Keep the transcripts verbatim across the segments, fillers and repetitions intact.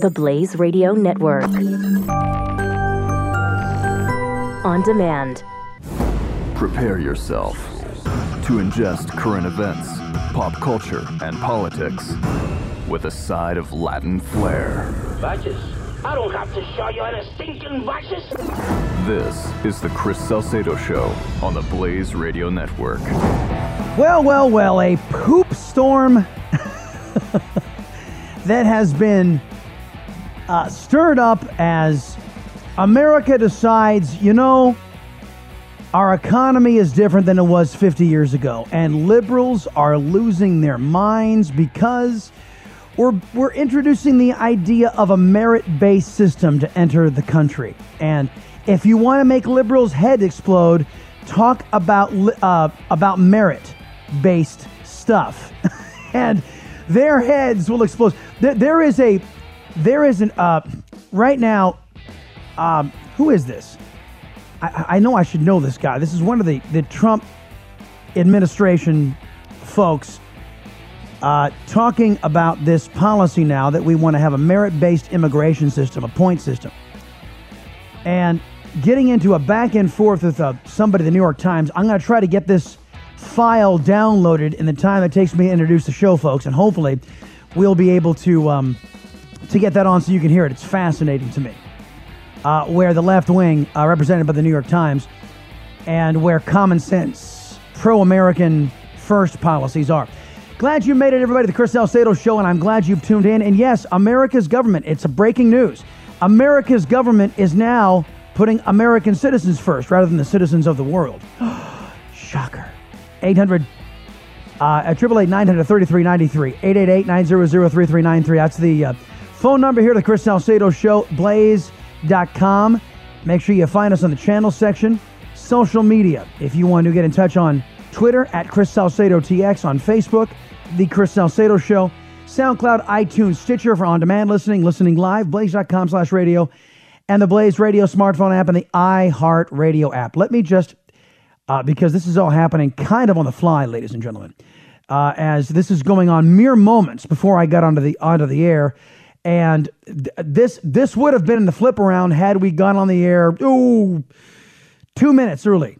The Blaze Radio Network. On demand. Prepare yourself to ingest current events, pop culture, and politics with a side of Latin flair. Vices. I don't have to show you any stinking vices. This is the Chris Salcedo Show on the Blaze Radio Network. Well, well, well, a poop storm that has been uh, stirred up as America decides, you know, our economy is different than it was fifty years ago, and liberals are losing their minds because we're, we're introducing the idea of a merit-based system to enter the country. And if you want to make liberals' heads explode, talk about uh, about merit-based stuff, and their heads will explode. There, there is a, there is an uh, right now. Um, who is this? I, I know I should know this guy. This is one of the, the Trump administration folks uh, talking about this policy now that we want to have a merit-based immigration system, a point system. And getting into a back and forth with uh, somebody at the New York Times. I'm going to try to get this file downloaded in the time it takes me to introduce the show, folks. And hopefully we'll be able to, um, to get that on so you can hear it. It's fascinating to me. Uh, where the left wing, uh, represented by the New York Times, and where common sense, pro-American first policies are. Glad you made it, everybody, the Chris Salcedo Show, and I'm glad you've tuned in. And yes, America's government, it's a breaking news. America's government is now putting American citizens first rather than the citizens of the world. Shocker. eight hundred, uh, eight eight eight, nine zero zero, three three nine three, eight eight eight, nine zero zero, three three nine three. That's the uh, phone number here to the Chris Salcedo Show, Blaze Dot com. Make sure you find us on the channel section. Social media, if you want to get in touch, on Twitter at Chris Salcedo T X, on Facebook, The Chris Salcedo Show, SoundCloud, iTunes, Stitcher for on-demand listening, listening live, blaze.com slash radio, and the Blaze Radio smartphone app and the iHeart Radio app. Let me just, uh, because this is all happening kind of on the fly, ladies and gentlemen, uh, as this is going on mere moments before I got onto the onto the air. And th- this this would have been in the flip around had we gone on the air ooh, two minutes early.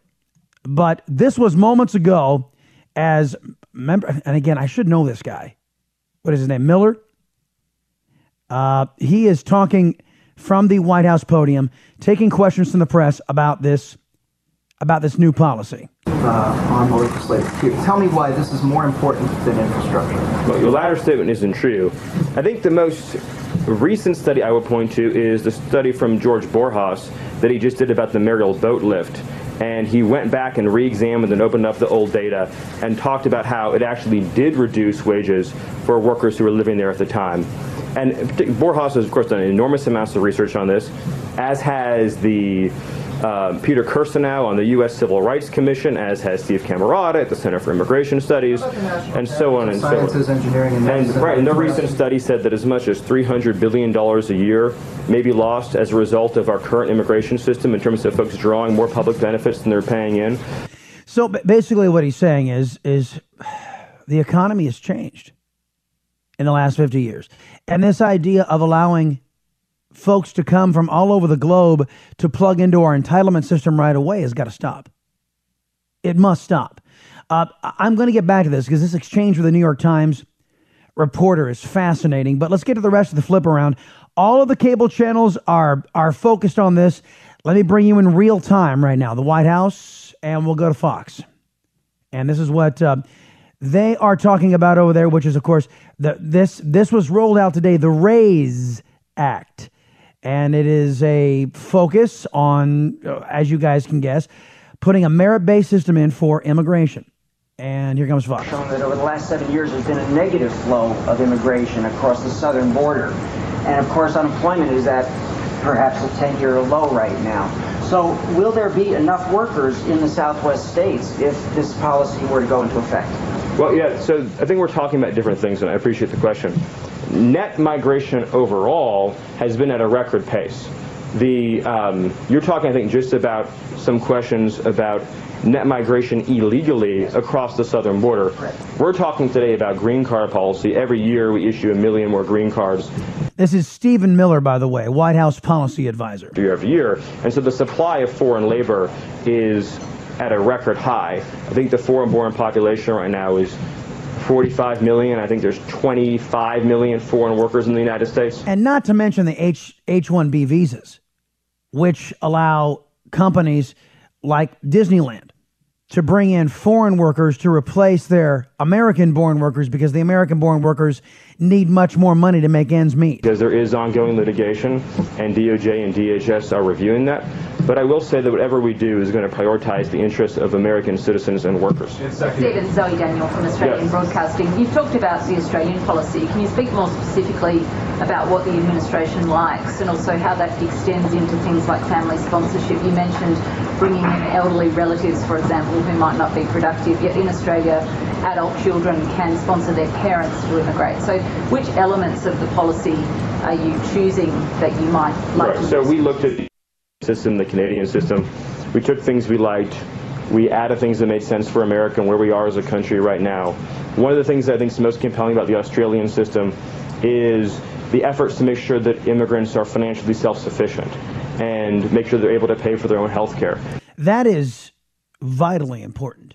But this was moments ago as, remember, and again, I should know this guy. What is his name? Miller? Uh, he is talking from the White House podium, taking questions from the press about this about this new policy. Uh, on the legislative queue. Tell me why this is more important than infrastructure. Well, your latter statement isn't true. I think the most recent study I would point to is the study from George Borjas that he just did about the Mariel boat lift. And he went back and re-examined and opened up the old data and talked about how it actually did reduce wages for workers who were living there at the time. And Borjas has, of course, done enormous amounts of research on this, as has the Uh, Peter Kirsanow on the U S Civil Rights Commission, as has Steve Camarota at the Center for Immigration Studies, and so on and so on. Sciences, engineering, and medicine. And, right, and the recent study said that as much as three hundred billion dollars a year may be lost as a result of our current immigration system in terms of folks drawing more public benefits than they're paying in. So basically what he's saying is, is the economy has changed in the last fifty years. And this idea of allowing folks to come from all over the globe to plug into our entitlement system right away has got to stop. It must stop. Uh, I'm going to get back to this because this exchange with the New York Times reporter is fascinating, but let's get to the rest of the flip around. All of the cable channels are, are focused on this. Let me bring you in real time right now, the White House, and we'll go to Fox. And this is what uh, they are talking about over there, which is, of course, the, this, this was rolled out today, the RAISE Act. And it is a focus on, as you guys can guess, putting a merit-based system in for immigration. And here comes Fox. Shown that over the last seven years there's been a negative flow of immigration across the southern border. And, of course, unemployment is at perhaps a ten-year low right now. So will there be enough workers in the southwest states if this policy were to go into effect? Well, yeah, so I think we're talking about different things, and I appreciate the question. Net migration overall has been at a record pace. The um, you're talking, I think, just about some questions about net migration illegally across the southern border. We're talking today about green card policy. Every year we issue a million more green cards. This is Stephen Miller, by the way, White House policy advisor. Year after year. And so the supply of foreign labor is at a record high. I think the foreign-born population right now is forty-five million. I think there's twenty-five million foreign workers in the United States. And not to mention the H- H one B visas, which allow companies like Disneyland to bring in foreign workers to replace their American-born workers, because the American-born workers need much more money to make ends meet. Because there is ongoing litigation, and D O J and D H S are reviewing that. But I will say that whatever we do is going to prioritize the interests of American citizens and workers. Stephen, Zoe Daniel from Australian yes. Broadcasting. You've talked about the Australian policy. Can you speak more specifically about what the administration likes, and also how that extends into things like family sponsorship? You mentioned bringing in elderly relatives, for example, who might not be productive, yet in Australia adult children can sponsor their parents to immigrate. So which elements of the policy are you choosing that you might like? Right. So we looked at the system, the Canadian system. We took things we liked, we added things that made sense for America and where we are as a country right now. One of the things that I think is most compelling about the Australian system is the efforts to make sure that immigrants are financially self-sufficient and make sure they're able to pay for their own health care. That is vitally important,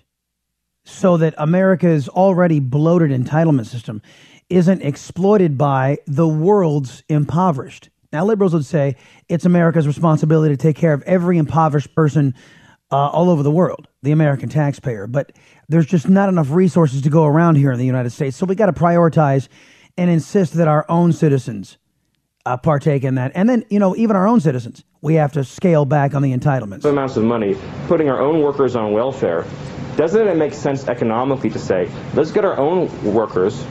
so that America's already bloated entitlement system isn't exploited by the world's impoverished. Now, liberals would say it's America's responsibility to take care of every impoverished person uh, all over the world, the American taxpayer. But there's just not enough resources to go around here in the United States, so we got to prioritize and insist that our own citizens uh, partake in that. And then, you know, even our own citizens, we have to scale back on the entitlements. The amounts of money, putting our own workers on welfare, doesn't it make sense economically to say, let's get our own workers,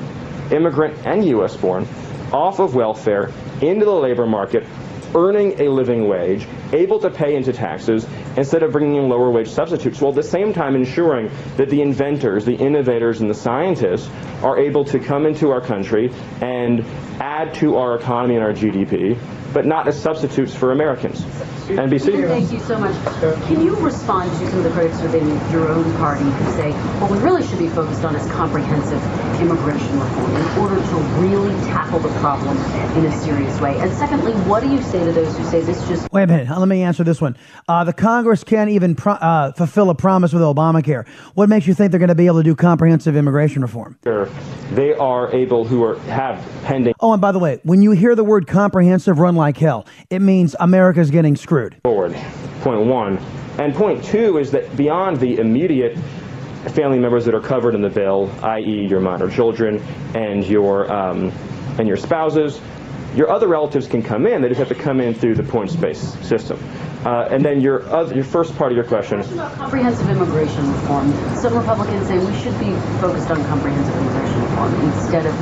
immigrant and U S born, off of welfare, into the labor market, earning a living wage, able to pay into taxes, instead of bringing in lower wage substitutes, while at the same time ensuring that the inventors, the innovators, and the scientists are able to come into our country and add to our economy and our G D P, but not as substitutes for Americans. N B C. Thank you so much. Can you respond to some of the groups within your own party who say what we really should be focused on is comprehensive immigration reform in order to really tackle the problem in a serious way? And secondly, what do you say to those who say this just... Wait a minute. Let me answer this one. Uh, the Congress can't even pro- uh, fulfill a promise with Obamacare. What makes you think they're going to be able to do comprehensive immigration reform? They are able who are have pending... Oh, and by the way, when you hear the word comprehensive, run like hell. It means America's getting screwed. Forward, point one. And point two is that beyond the immediate family members that are covered in the bill, that is your minor children and your um, and your spouses, your other relatives can come in. They just have to come in through the points-based system. Uh, and then your other, your first part of your question. About comprehensive immigration reform. Some Republicans say we should be focused on comprehensive immigration reform instead of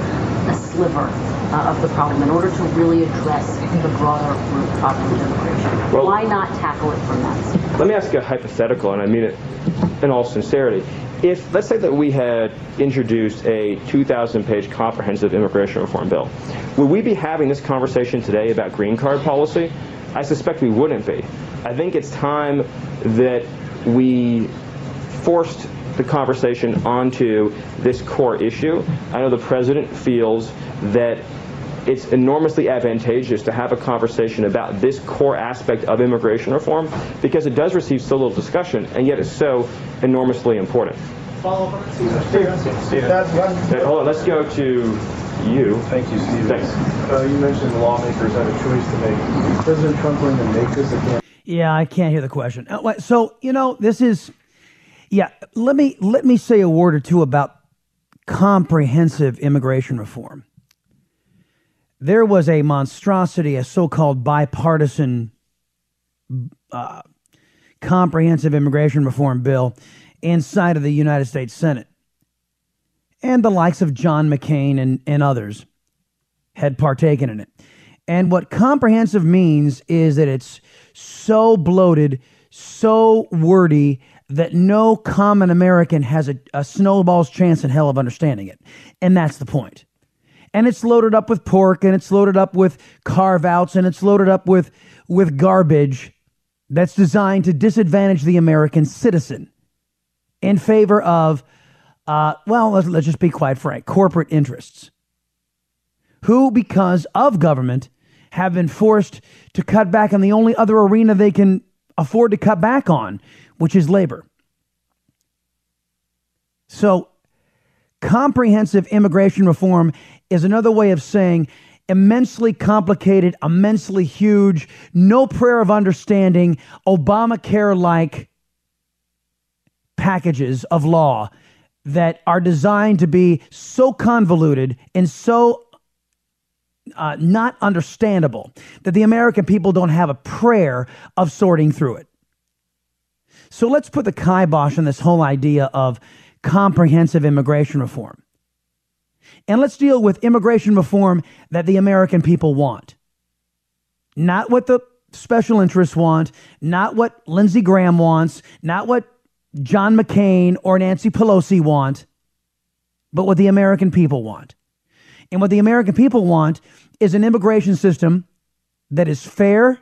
a sliver uh, of the problem in order to really address the broader root problem of immigration. Well, why not tackle it from that standpoint? Let me ask you a hypothetical, and I mean it in all sincerity. If, let's say that we had introduced a two thousand page comprehensive immigration reform bill, would we be having this conversation today about green card policy? I suspect we wouldn't be. I think it's time that we forced the conversation onto this core issue. I know the president feels that it's enormously advantageous to have a conversation about this core aspect of immigration reform because it does receive so little discussion, and yet it's so enormously important. Follow up on it, Stephen. Stephen. Stephen. Okay, hold on, let's go to you. Thank you, Stephen. Thanks. Uh, you mentioned lawmakers have a choice to make. Is President Trump going to make this again? Yeah, I can't hear the question. So, you know, this is... Yeah, let me let me say a word or two about comprehensive immigration reform. There was a monstrosity, a so-called bipartisan uh, comprehensive immigration reform bill inside of the United States Senate. And the likes of John McCain and, and others had partaken in it. And what comprehensive means is that it's so bloated, so wordy, that no common American has a, a snowball's chance in hell of understanding it. And that's the point. And it's loaded up with pork, and it's loaded up with carve-outs, and it's loaded up with, with garbage that's designed to disadvantage the American citizen. in favor of, uh, well, let's, let's just be quite frank, corporate interests, who, because of government, have been forced to cut back on the only other arena they can afford to cut back on, which is labor. So comprehensive immigration reform is another way of saying immensely complicated, immensely huge, no prayer of understanding, Obamacare-like packages of law that are designed to be so convoluted and so uh, not understandable that the American people don't have a prayer of sorting through it. So let's put the kibosh on this whole idea of comprehensive immigration reform. And let's deal with immigration reform that the American people want. Not what the special interests want, not what Lindsey Graham wants, not what John McCain or Nancy Pelosi want, but what the American people want. And what the American people want is an immigration system that is fair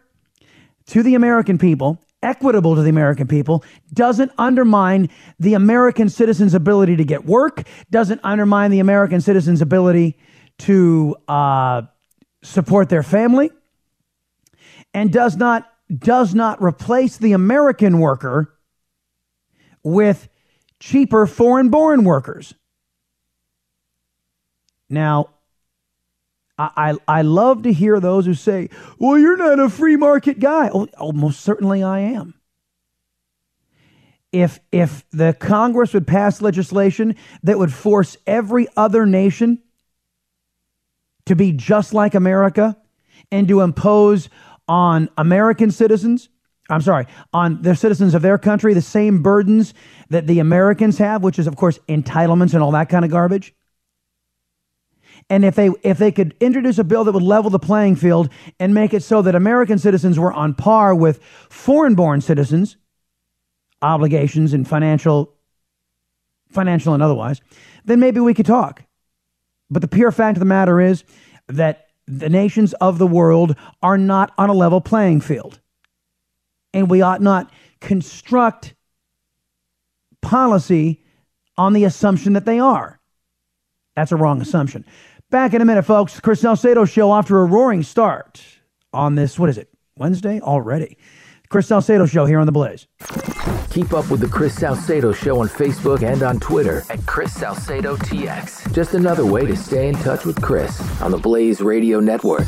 to the American people, equitable to the American people, doesn't undermine the American citizen's ability to get work, doesn't undermine the American citizen's ability to uh, support their family, and does not does not replace the American worker with cheaper foreign-born workers. Now, I, I love to hear those who say, well, you're not a free market guy. Oh, oh, most certainly I am. If, if the Congress would pass legislation that would force every other nation to be just like America and to impose on American citizens, I'm sorry, on the citizens of their country, the same burdens that the Americans have, which is, of course, entitlements and all that kind of garbage. And if they if they could introduce a bill that would level the playing field and make it so that American citizens were on par with foreign-born citizens, obligations and financial, financial and otherwise, then maybe we could talk. But the pure fact of the matter is that the nations of the world are not on a level playing field. And we ought not construct policy on the assumption that they are. That's a wrong assumption. Back in a minute, folks. Chris Salcedo Show off to a roaring start on this, what is it, Wednesday already? Chris Salcedo Show here on The Blaze. Keep up with The Chris Salcedo Show on Facebook and on Twitter at Chris Salcedo T X. Just another way to stay in touch with Chris on The Blaze Radio Network.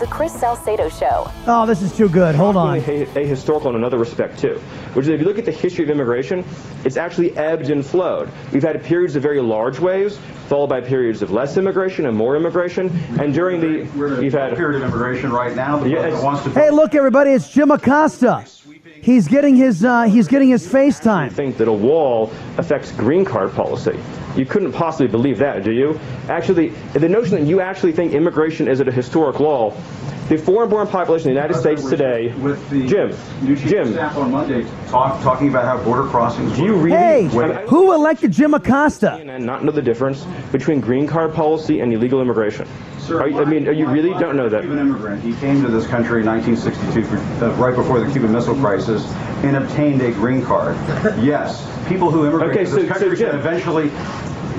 The Chris Salcedo Show. Oh, this is too good. Hold on. Ahistorical in another respect, too, which is if you look at the history of immigration, it's actually ebbed and flowed. We've had periods of very large waves, followed by periods of less immigration and more immigration. And during the... We've had a period of immigration right now. The yeah, wants to hey, look, everybody, it's Jim Acosta. He's getting his uh, he's getting his FaceTime. You think that a wall affects green card policy. You couldn't possibly believe that, do you? Actually, the notion that you actually think immigration is at a historic lull, the foreign-born population of the United States today... With the Jim, new chief Jim. Staff on Monday talk, talking about how border crossings... Do you really... Hey, wait, who elected Jim Acosta? C N N not know the difference between green card policy and illegal immigration. Sir, you, I mean, are you really don't know that? Cuban immigrant, he came to this country in nineteen sixty-two, uh, right before the Cuban Missile Crisis, and obtained a green card. Yes, people who immigrate okay, to this so, country so can eventually...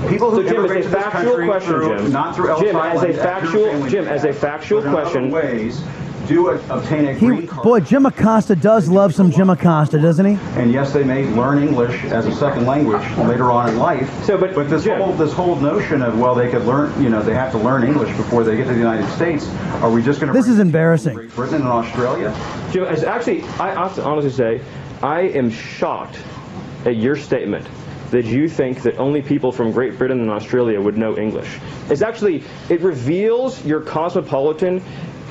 People who so Jim, as a factual question, through, Jim, not through Jim, as a factual, Jim, as a factual question, ways do a, obtain a green he, card. Boy, Jim Acosta does love some Jim Acosta, doesn't he? And yes, they may learn English as a second language later on in life. So, but, but this Jim, whole this whole notion of well, they could learn, you know, they have to learn English before they get to the United States. Are we just going to? This is embarrassing. Great Britain and Australia. Jim, as actually, I honestly say, I am shocked at your statement that you think that only people from Great Britain and Australia would know English. It's actually, it reveals your cosmopolitan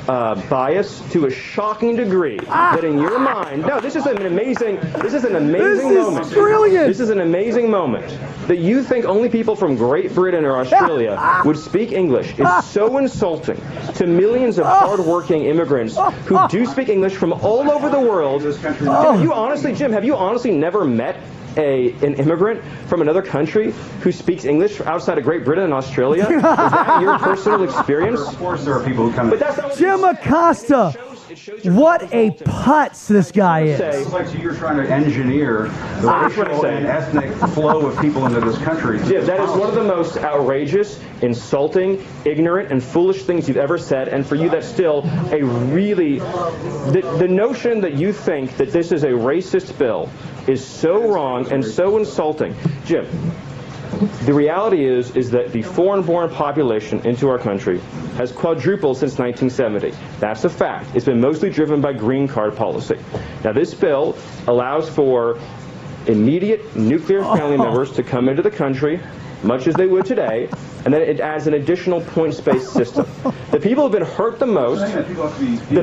uh, bias to a shocking degree that in your mind, no, this is an amazing, this is an amazing this moment. This is brilliant. This is an amazing moment that you think only people from Great Britain or Australia would speak English is so insulting to millions of hardworking immigrants who do speak English from all over the world. Have you honestly, Jim, have you honestly never met A, an immigrant from another country who speaks English outside of Great Britain and Australia? Is that your personal experience? Of course there are people who come in. Jim Acosta! What a putz this guy is. It's like you're trying to engineer the racial and ethnic flow of people into this country. Yeah, that is one of the most outrageous, insulting, ignorant, and foolish things you've ever said. And for you, that's still a really... The, the notion that you think that this is a racist bill is so wrong and so insulting. Jim, the reality is is that the foreign-born population into our country has quadrupled since nineteen seventy. That's a fact. It's been mostly driven by green card policy. Now, this bill allows for immediate nuclear family oh. members to come into the country, much as they would today, and then it adds an additional points-based system. The people who've been hurt the most, the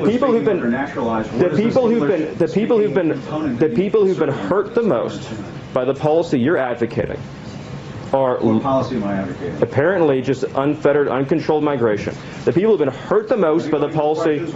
people who've been, the people who've been, the people who've been, the people who've been hurt the most by the policy you're advocating are what policy am I advocating? Apparently just unfettered, uncontrolled migration. The people who've been hurt the most by the policy. The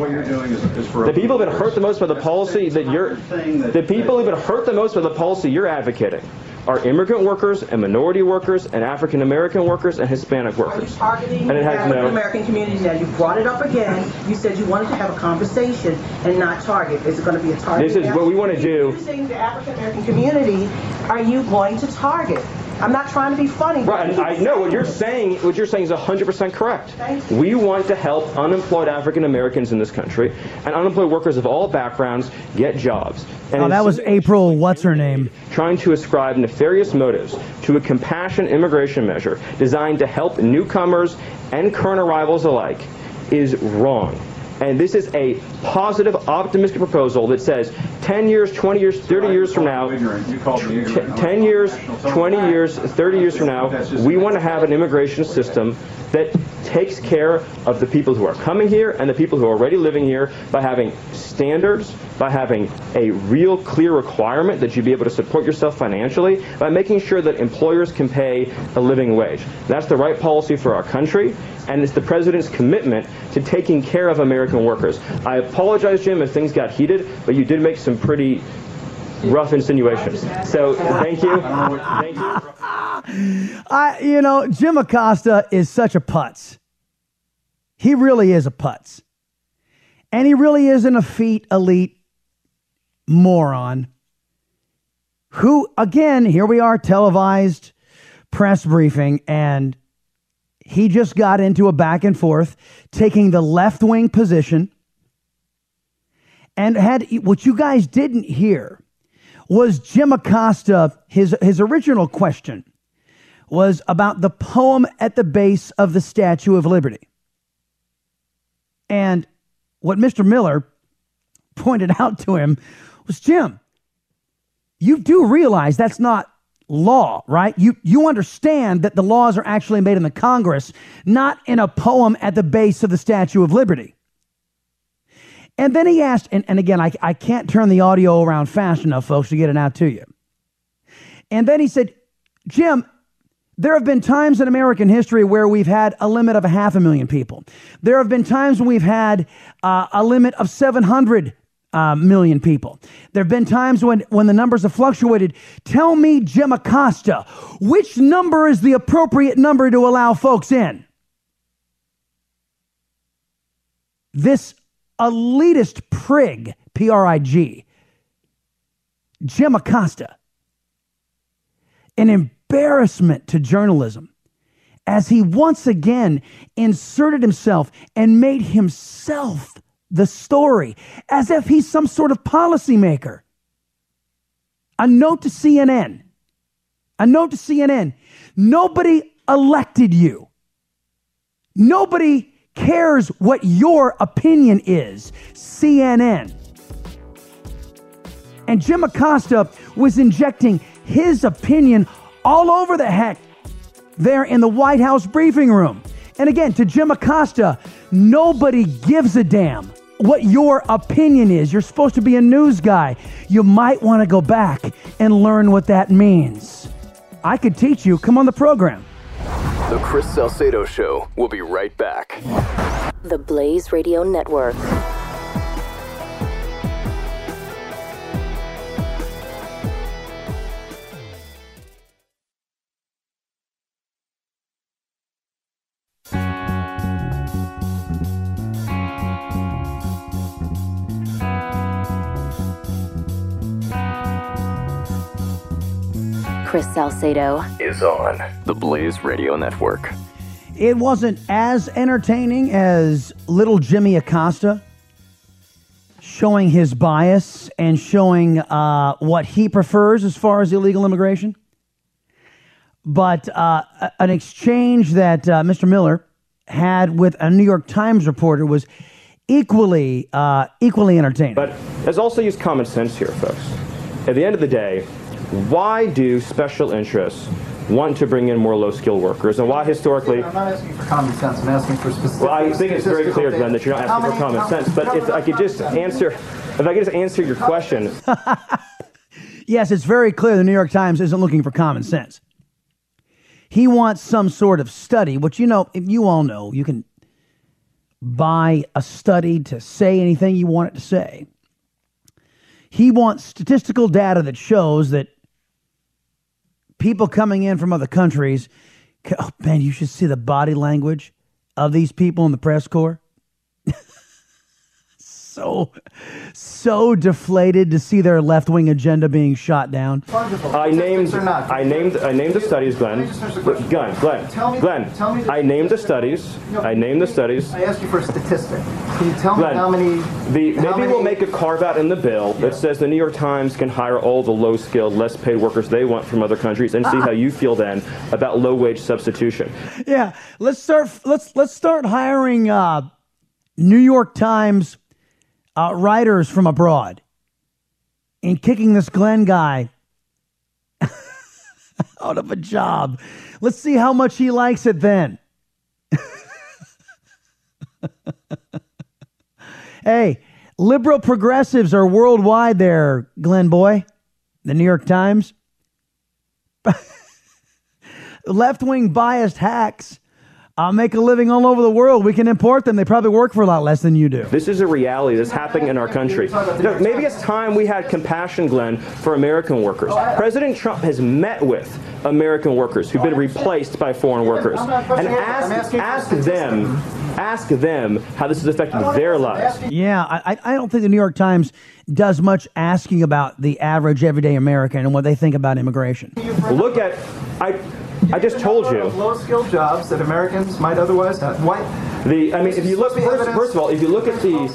people who've been hurt the most by the policy that you're. The people who've been hurt the most by the policy you're advocating are immigrant workers and minority workers and African American workers and Hispanic workers. Are you targeting the African American community now? You brought it up again. You said you wanted to have a conversation and not target. Is it going to be a target? This is what we want to do. Using the African American community, are you going to target? I'm not trying to be funny. Right, I know what you're saying. What you're saying is one hundred percent correct. We want to help unemployed African Americans in this country and unemployed workers of all backgrounds get jobs. And oh, that was April. What's her name? Trying to ascribe nefarious motives to a compassion immigration measure designed to help newcomers and current arrivals alike is wrong. And this is a positive, optimistic proposal that says ten years, twenty years, thirty years from now, ten years, twenty years, thirty years from now, we want to have an immigration system that takes care of the people who are coming here and the people who are already living here by having standards, by having a real clear requirement that you be able to support yourself financially, by making sure that employers can pay a living wage. That's the right policy for our country, and it's the president's commitment to taking care of American workers. I apologize, Jim, if things got heated, but you did make some pretty rough insinuations. So thank you. Thank you. I, you know, Jim Acosta is such a putz. He really is a putz. And he really is an effete elite moron who, again, here we are, televised press briefing, and he just got into a back and forth taking the left-wing position, and had what you guys didn't hear was Jim Acosta, his his original question was about the poem at the base of the Statue of Liberty. And what Mister Miller pointed out to him was, Jim, you do realize that's not law, right? You you understand that the laws are actually made in the Congress, not in a poem at the base of the Statue of Liberty. And then he asked, and, and again, I, I can't turn the audio around fast enough, folks, to get it out to you. And then he said, Jim, there have been times in American history where we've had a limit of a half a million people. There have been times when we've had uh, a limit of seven hundred uh, million people. There have been times when, when the numbers have fluctuated. Tell me, Jim Acosta, which number is the appropriate number to allow folks in? This elitist prig, P R I G, Jim Acosta, an embarrassment. Embarrassment to journalism as he once again inserted himself and made himself the story as if he's some sort of policymaker. A note to C N N. A note to C N N. Nobody elected you. Nobody cares what your opinion is. C N N. And Jim Acosta was injecting his opinion all over the heck there in the White House briefing room. And again, to Jim Acosta, Nobody gives a damn what your opinion is. You're supposed to be a news guy. You might want to go back and learn what that means. I could teach you. Come on the program. The Chris Salcedo Show. We'll be right back. The Blaze Radio Network. Chris Salcedo is on the Blaze Radio Network. It wasn't as entertaining as little Jimmy Acosta showing his bias and showing uh, what he prefers as far as illegal immigration. But uh, an exchange that uh, Mister Miller had with a New York Times reporter was equally, uh, equally entertaining. But let's also use common sense here, folks. At the end of the day, why do special interests want to bring in more low-skilled workers, and why historically... Yeah, I'm not asking for common sense. I'm asking for specific... Well, I think it's very clear, Glenn, that you're not asking for common sense, but if I could just answer... If I could just answer your question... Yes, it's very clear the New York Times isn't looking for common sense. He wants some sort of study, which, you know, you all know, you can buy a study to say anything you want it to say. He wants statistical data that shows that people coming in from other countries, oh man, you should see the body language of these people in the press corps. so, so deflated to see their left-wing agenda being shot down. I named, I named, I named the studies, Glenn. Glenn, Glenn, Glenn. I named the studies. I named the studies. I asked you for a statistic. Can you tell me how many? The, maybe many? We'll make a carve-out in the bill that yeah. says the New York Times can hire all the low-skilled, less-paid workers they want from other countries, and see ah. how you feel then about low-wage substitution. Yeah, let's start. Let's let's start hiring uh, New York Times uh, writers from abroad, and kicking this Glenn guy out of a job. Let's see how much he likes it then. Hey, liberal progressives are worldwide there, Glenn Boy, the New York Times. Left-wing biased hacks uh, make a living all over the world. We can import them. They probably work for a lot less than you do. This is a reality that's happening in our country. No, maybe it's time we had compassion, Glenn, for American workers. President Trump has met with American workers who've been replaced by foreign workers. And ask, ask them... Ask them how this has affected their lives. Yeah, I, I don't think the New York Times does much asking about the average everyday American and what they think about immigration. Look at, I, I just told you. Low-skilled jobs that Americans might otherwise have. Why? The, I mean, if you look, first, first of all, if you look at the,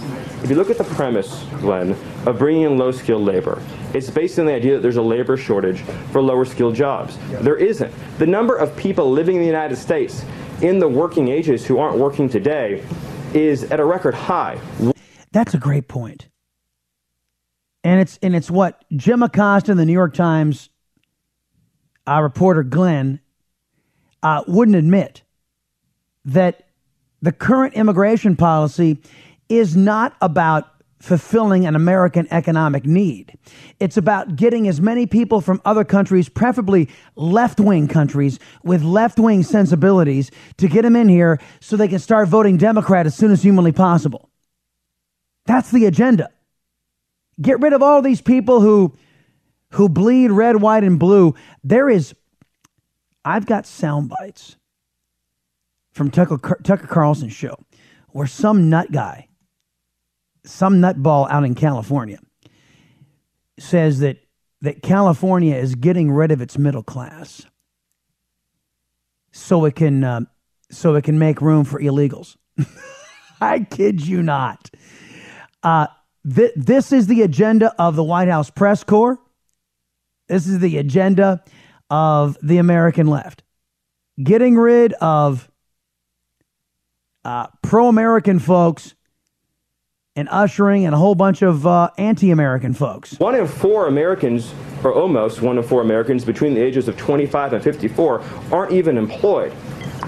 if you look at the premise, Glenn, of bringing in low-skilled labor, it's based on the idea that there's a labor shortage for lower-skilled jobs. There isn't. The number of people living in the United States in the working ages who aren't working today is at a record high. That's a great point. And it's and it's what Jim Acosta and the New York Times uh, reporter Glenn uh, wouldn't admit, that the current immigration policy is not about fulfilling an American economic need. It's about getting as many people from other countries, preferably left-wing countries with left-wing sensibilities, to get them in here so they can start voting Democrat as soon as humanly possible. That's the agenda. Get rid of all these people who who bleed red, white, and blue. There is, I've got sound bites from Tucker, Tucker Carlson's show where some nut guy Some nutball out in California says that, that California is getting rid of its middle class so it can uh, so it can make room for illegals. I kid you not. Uh, th- this is the agenda of the White House press corps. This is the agenda of the American left. Getting rid of uh, pro-American folks and ushering in a whole bunch of uh, anti-American folks. One in four Americans, or almost one in four Americans, between the ages of twenty-five and fifty-four, aren't even employed.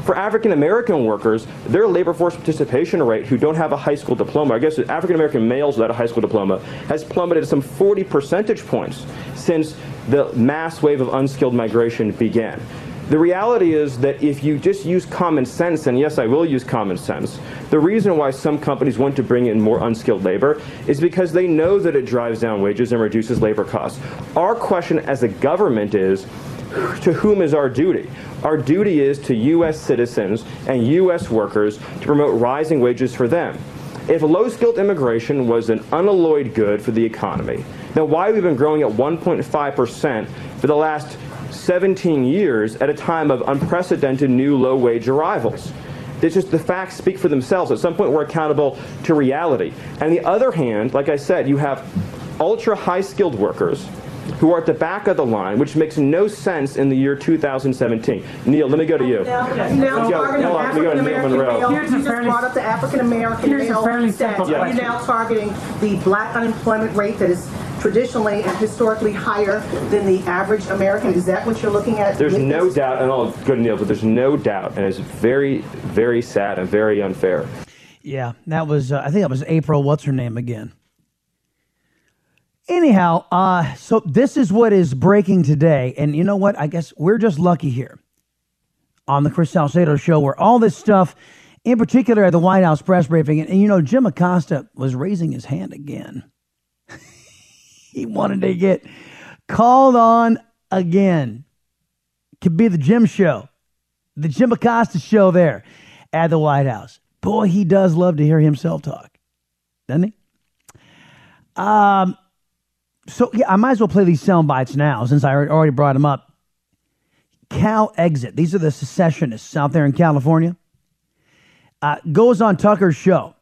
For African American workers, their labor force participation rate who don't have a high school diploma, I guess African American males without a high school diploma, has plummeted some forty percentage points since the mass wave of unskilled migration began. The reality is that if you just use common sense, and yes, I will use common sense, the reason why some companies want to bring in more unskilled labor is because they know that it drives down wages and reduces labor costs. Our question as a government is, to whom is our duty? Our duty is to U S citizens and U S workers to promote rising wages for them. If low-skilled immigration was an unalloyed good for the economy, then why have we been growing at one point five percent for the last seventeen years at a time of unprecedented new low-wage arrivals? It's just the facts speak for themselves. At some point, we're accountable to reality. And on the other hand, like I said, you have ultra-high-skilled workers who are at the back of the line, which makes no sense in the year two thousand seventeen. Neil, let me go to you. Now, now targeting Yo, African-American males. Here's you just fairly, brought up the African-American male stats. Yeah. You're now targeting the black unemployment rate that is traditionally and historically higher than the average American. Is that what you're looking at? There's no this? doubt, and all good, Neil, but there's no doubt, and it's very, very sad and very unfair. Yeah, that was, uh, I think that was April, what's her name again? Anyhow, uh, so this is what is breaking today. And you know what? I guess we're just lucky here on the Chris Salcedo Show where all this stuff, in particular at the White House press briefing, and, and you know, Jim Acosta was raising his hand again. He wanted to get called on again. Could be the Jim show, the Jim Acosta show there at the White House. Boy, he does love to hear himself talk, doesn't he? Um... So yeah, I might as well play these sound bites now since I already brought them up. Cal Exit. These are the secessionists out there in California. Uh, goes on Tucker's show.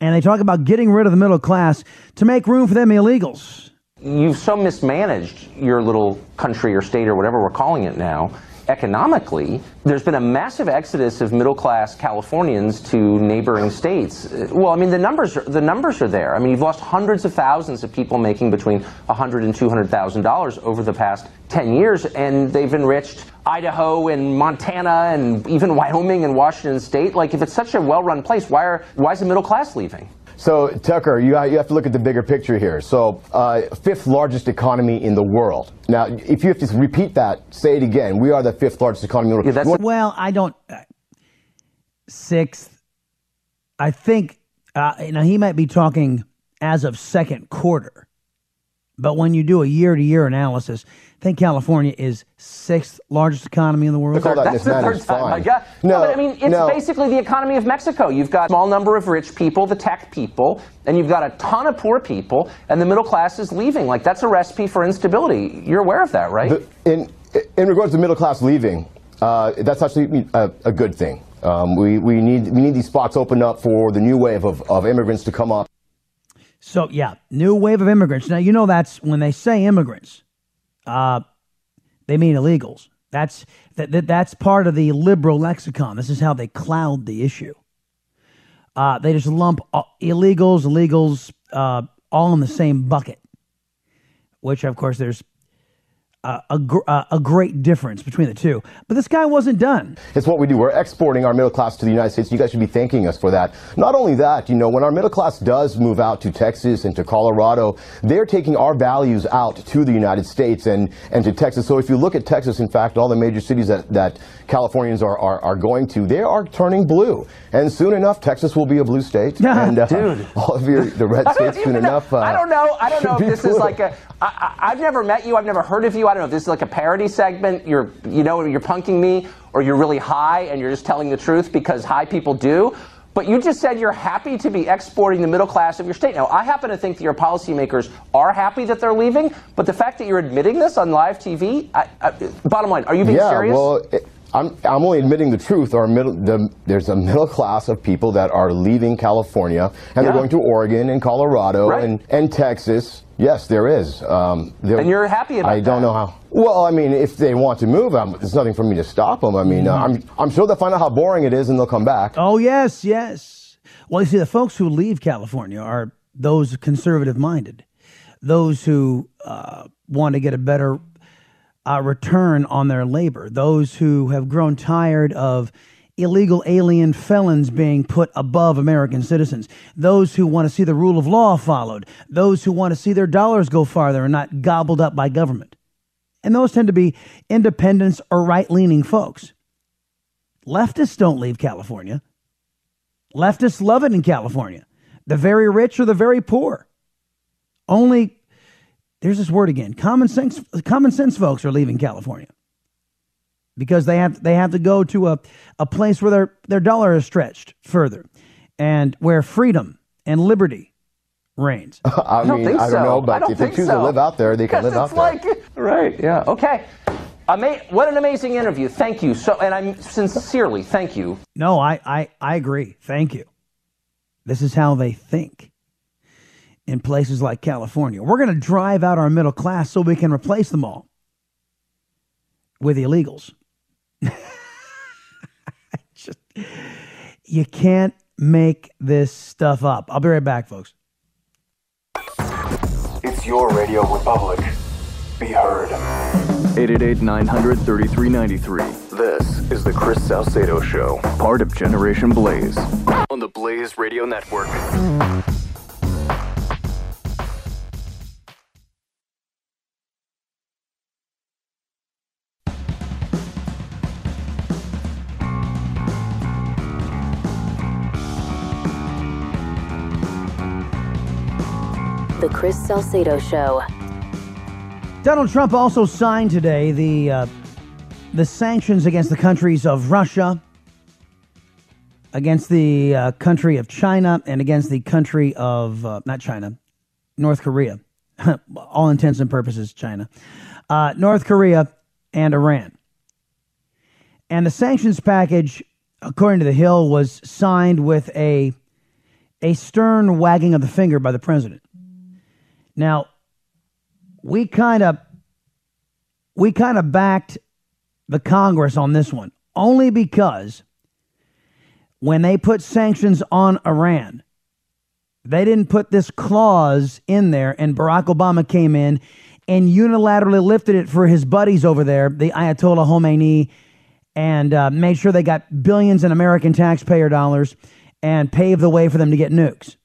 And they talk about getting rid of the middle class to make room for them illegals. You've so mismanaged your little country or state or whatever we're calling it now. Economically, there's been a massive exodus of middle-class Californians to neighboring states. Well, I mean, the numbers are, the numbers are there. I mean, you've lost hundreds of thousands of people making between one hundred thousand dollars and two hundred thousand dollars over the past ten years, and they've enriched Idaho and Montana and even Wyoming and Washington State. Like, if it's such a well-run place, why are why is the middle class leaving? So, Tucker, you, you have to look at the bigger picture here. So, uh, fifth largest economy in the world. Now, if you have to repeat that, say it again. We are the fifth largest economy in the world. Yeah, that's well, I don't... Uh, sixth. I think... Uh, you know, he might be talking as of second quarter. But when you do a year-to-year analysis, I think California is sixth largest economy in the world. They call that that's the third time. I guess. No, no, but I mean, it's no. basically the economy of Mexico. You've got a small number of rich people, the tech people, and you've got a ton of poor people, and the middle class is leaving. Like, that's a recipe for instability. You're aware of that, right? The, in, in regards to middle class leaving, uh, that's actually a, a good thing. Um, we, we, need, we need these spots opened up for the new wave of, of immigrants to come up. So, yeah, new wave of immigrants. Now, you know that's when they say immigrants. Uh, they mean illegals. That's that, that. That's part of the liberal lexicon. This is how they cloud the issue. Uh, they just lump all, illegals, illegals, uh, all in the same bucket. Which, of course, there's a, a, gr- uh, a great difference between the two. But this guy wasn't done. It's what we do. We're exporting our middle class to the United States. You guys should be thanking us for that. Not only that, you know, when our middle class does move out to Texas and to Colorado, they're taking our values out to the United States and, and to Texas. So if you look at Texas, in fact, all the major cities that, that Californians are, are, are going to, they are turning blue. And soon enough, Texas will be a blue state. and uh, Dude. all of your, the red states soon know, enough. Uh, I don't know. I don't know if this blue. is like a... I, I, I've never met you. I've never heard of you. I don't know if this is like a parody segment. You're, you know, you're punking me, or you're really high and you're just telling the truth because high people do. But you just said you're happy to be exporting the middle class of your state. Now, I happen to think that your policymakers are happy that they're leaving, but the fact that you're admitting this on live T V, I, I, bottom line, are you being yeah, serious? Well, it- I'm, I'm only admitting the truth. Our middle, the, there's a middle class of people that are leaving California, and yeah. they're going to Oregon and Colorado right. and, and Texas. Yes, there is. Um, there, and you're happy about I that? I don't know how. Well, I mean, if they want to move, I'm, there's nothing for me to stop them. I mean, mm-hmm. uh, I'm, I'm sure they'll find out how boring it is, and they'll come back. Oh, yes, yes. Well, you see, the folks who leave California are those conservative-minded, those who uh, want to get a better uh, return on their labor. Those who have grown tired of illegal alien felons being put above American citizens. Those who want to see the rule of law followed. Those who want to see their dollars go farther and not gobbled up by government. And those tend to be independents or right-leaning folks. Leftists don't leave California. Leftists love it in California. The very rich or the very poor. Only, there's this word again, common sense common sense folks are leaving California. Because they have they have to go to a, a place where their, their dollar is stretched further and where freedom and liberty reigns. I, I mean, don't I don't so. know, but don't if they choose so. to live out there, they can live out like, there. Right, yeah. Okay. Ama- what an amazing interview. Thank you. So, and I'm sincerely, thank you. No, I, I, I agree. Thank you. This is how they think in places like California. We're going to drive out our middle class so we can replace them all with illegals. Just, you can't make this stuff up. I'll be right back, folks. It's your Radio Republic. Be heard. eight eight eight, nine hundred, thirty-three ninety-three. This is the Chris Salcedo Show, part of Generation Blaze, on the Blaze Radio Network. The Chris Salcedo Show. Donald Trump also signed today the uh, the sanctions against the countries of Russia, against the uh, country of China, and against the country of, uh, not China, North Korea. All intents and purposes, China. Uh, North Korea and Iran. And the sanctions package, according to The Hill, was signed with a a stern wagging of the finger by the president. Now, we kind of we kind of backed the Congress on this one, only because when they put sanctions on Iran, they didn't put this clause in there, and Barack Obama came in and unilaterally lifted it for his buddies over there, the Ayatollah Khomeini, and uh, made sure they got billions in American taxpayer dollars and paved the way for them to get nukes.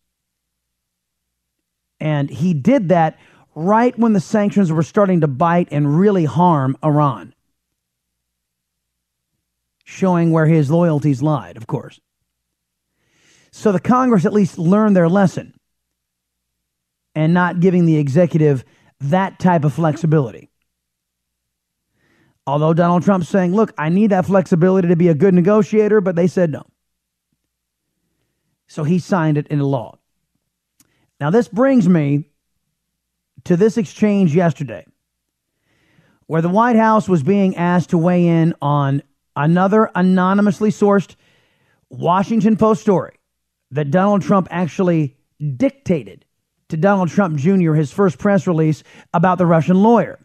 And he did that right when the sanctions were starting to bite and really harm Iran. Showing where his loyalties lied, of course. So the Congress at least learned their lesson and not giving the executive that type of flexibility. Although Donald Trump's saying, look, I need that flexibility to be a good negotiator, but they said no. So he signed it into law. Now, this brings me to this exchange yesterday where the White House was being asked to weigh in on another anonymously sourced Washington Post story that Donald Trump actually dictated to Donald Trump Junior, his first press release about the Russian lawyer.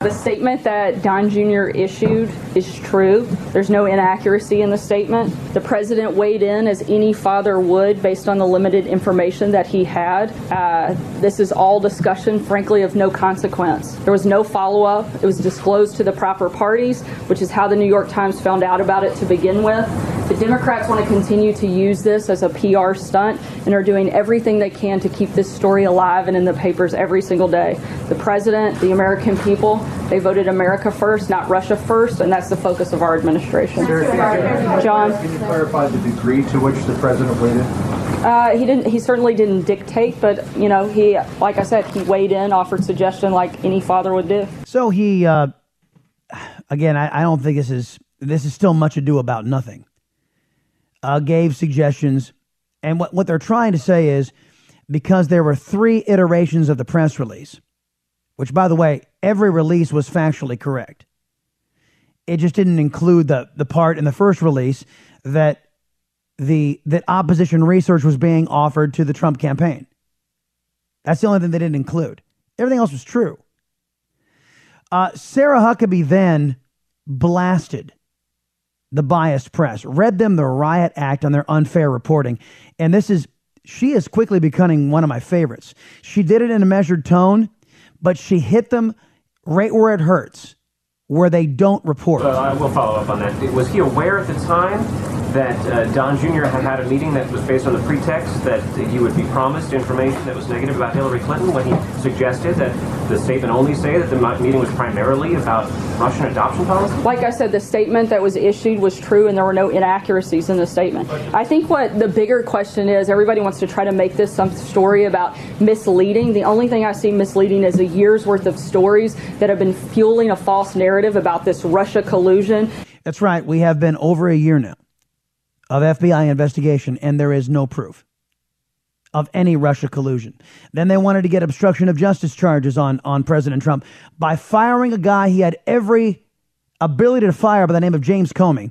The statement that Don Junior issued is true. There's no inaccuracy in the statement. The president weighed in as any father would based on the limited information that he had. Uh, this is all discussion, frankly, of no consequence. There was no follow-up. It was disclosed to the proper parties, which is how the New York Times found out about it to begin with. The Democrats want to continue to use this as a P R stunt and are doing everything they can to keep this story alive and in the papers every single day. The president, the American people, they voted America first, not Russia first, and that's the focus of our administration. John? Can you clarify the degree to which the president weighed in? Uh, he didn't. He certainly didn't dictate, but, you know, he, like I said, he weighed in, offered suggestion like any father would do. So he, uh, again, I, I don't think this is, this is still much ado about nothing. Uh, gave suggestions. And what, what they're trying to say is, because there were three iterations of the press release, which, by the way, every release was factually correct. It just didn't include the, the part in the first release that the that opposition research was being offered to the Trump campaign. That's the only thing they didn't include. Everything else was true. Uh, Sarah Huckabee then blasted the biased press, read them the Riot Act on their unfair reporting. And this is, she is quickly becoming one of my favorites. She did it in a measured tone, but she hit them right where it hurts. where they don't report. But I will follow up on that. Was he aware at the time that uh, Don Junior had had a meeting that was based on the pretext that he would be promised information that was negative about Hillary Clinton when he suggested that the statement only say that the meeting was primarily about Russian adoption policy? Like I said, the statement that was issued was true and there were no inaccuracies in the statement. I think what the bigger question is, everybody wants to try to make this some story about misleading. The only thing I see misleading is a year's worth of stories that have been fueling a false narrative about this Russia collusion. That's right. We have been over a year now of F B I investigation, and there is no proof of any Russia collusion. Then they wanted to get obstruction of justice charges on, on President Trump by firing a guy he had every ability to fire by the name of James Comey,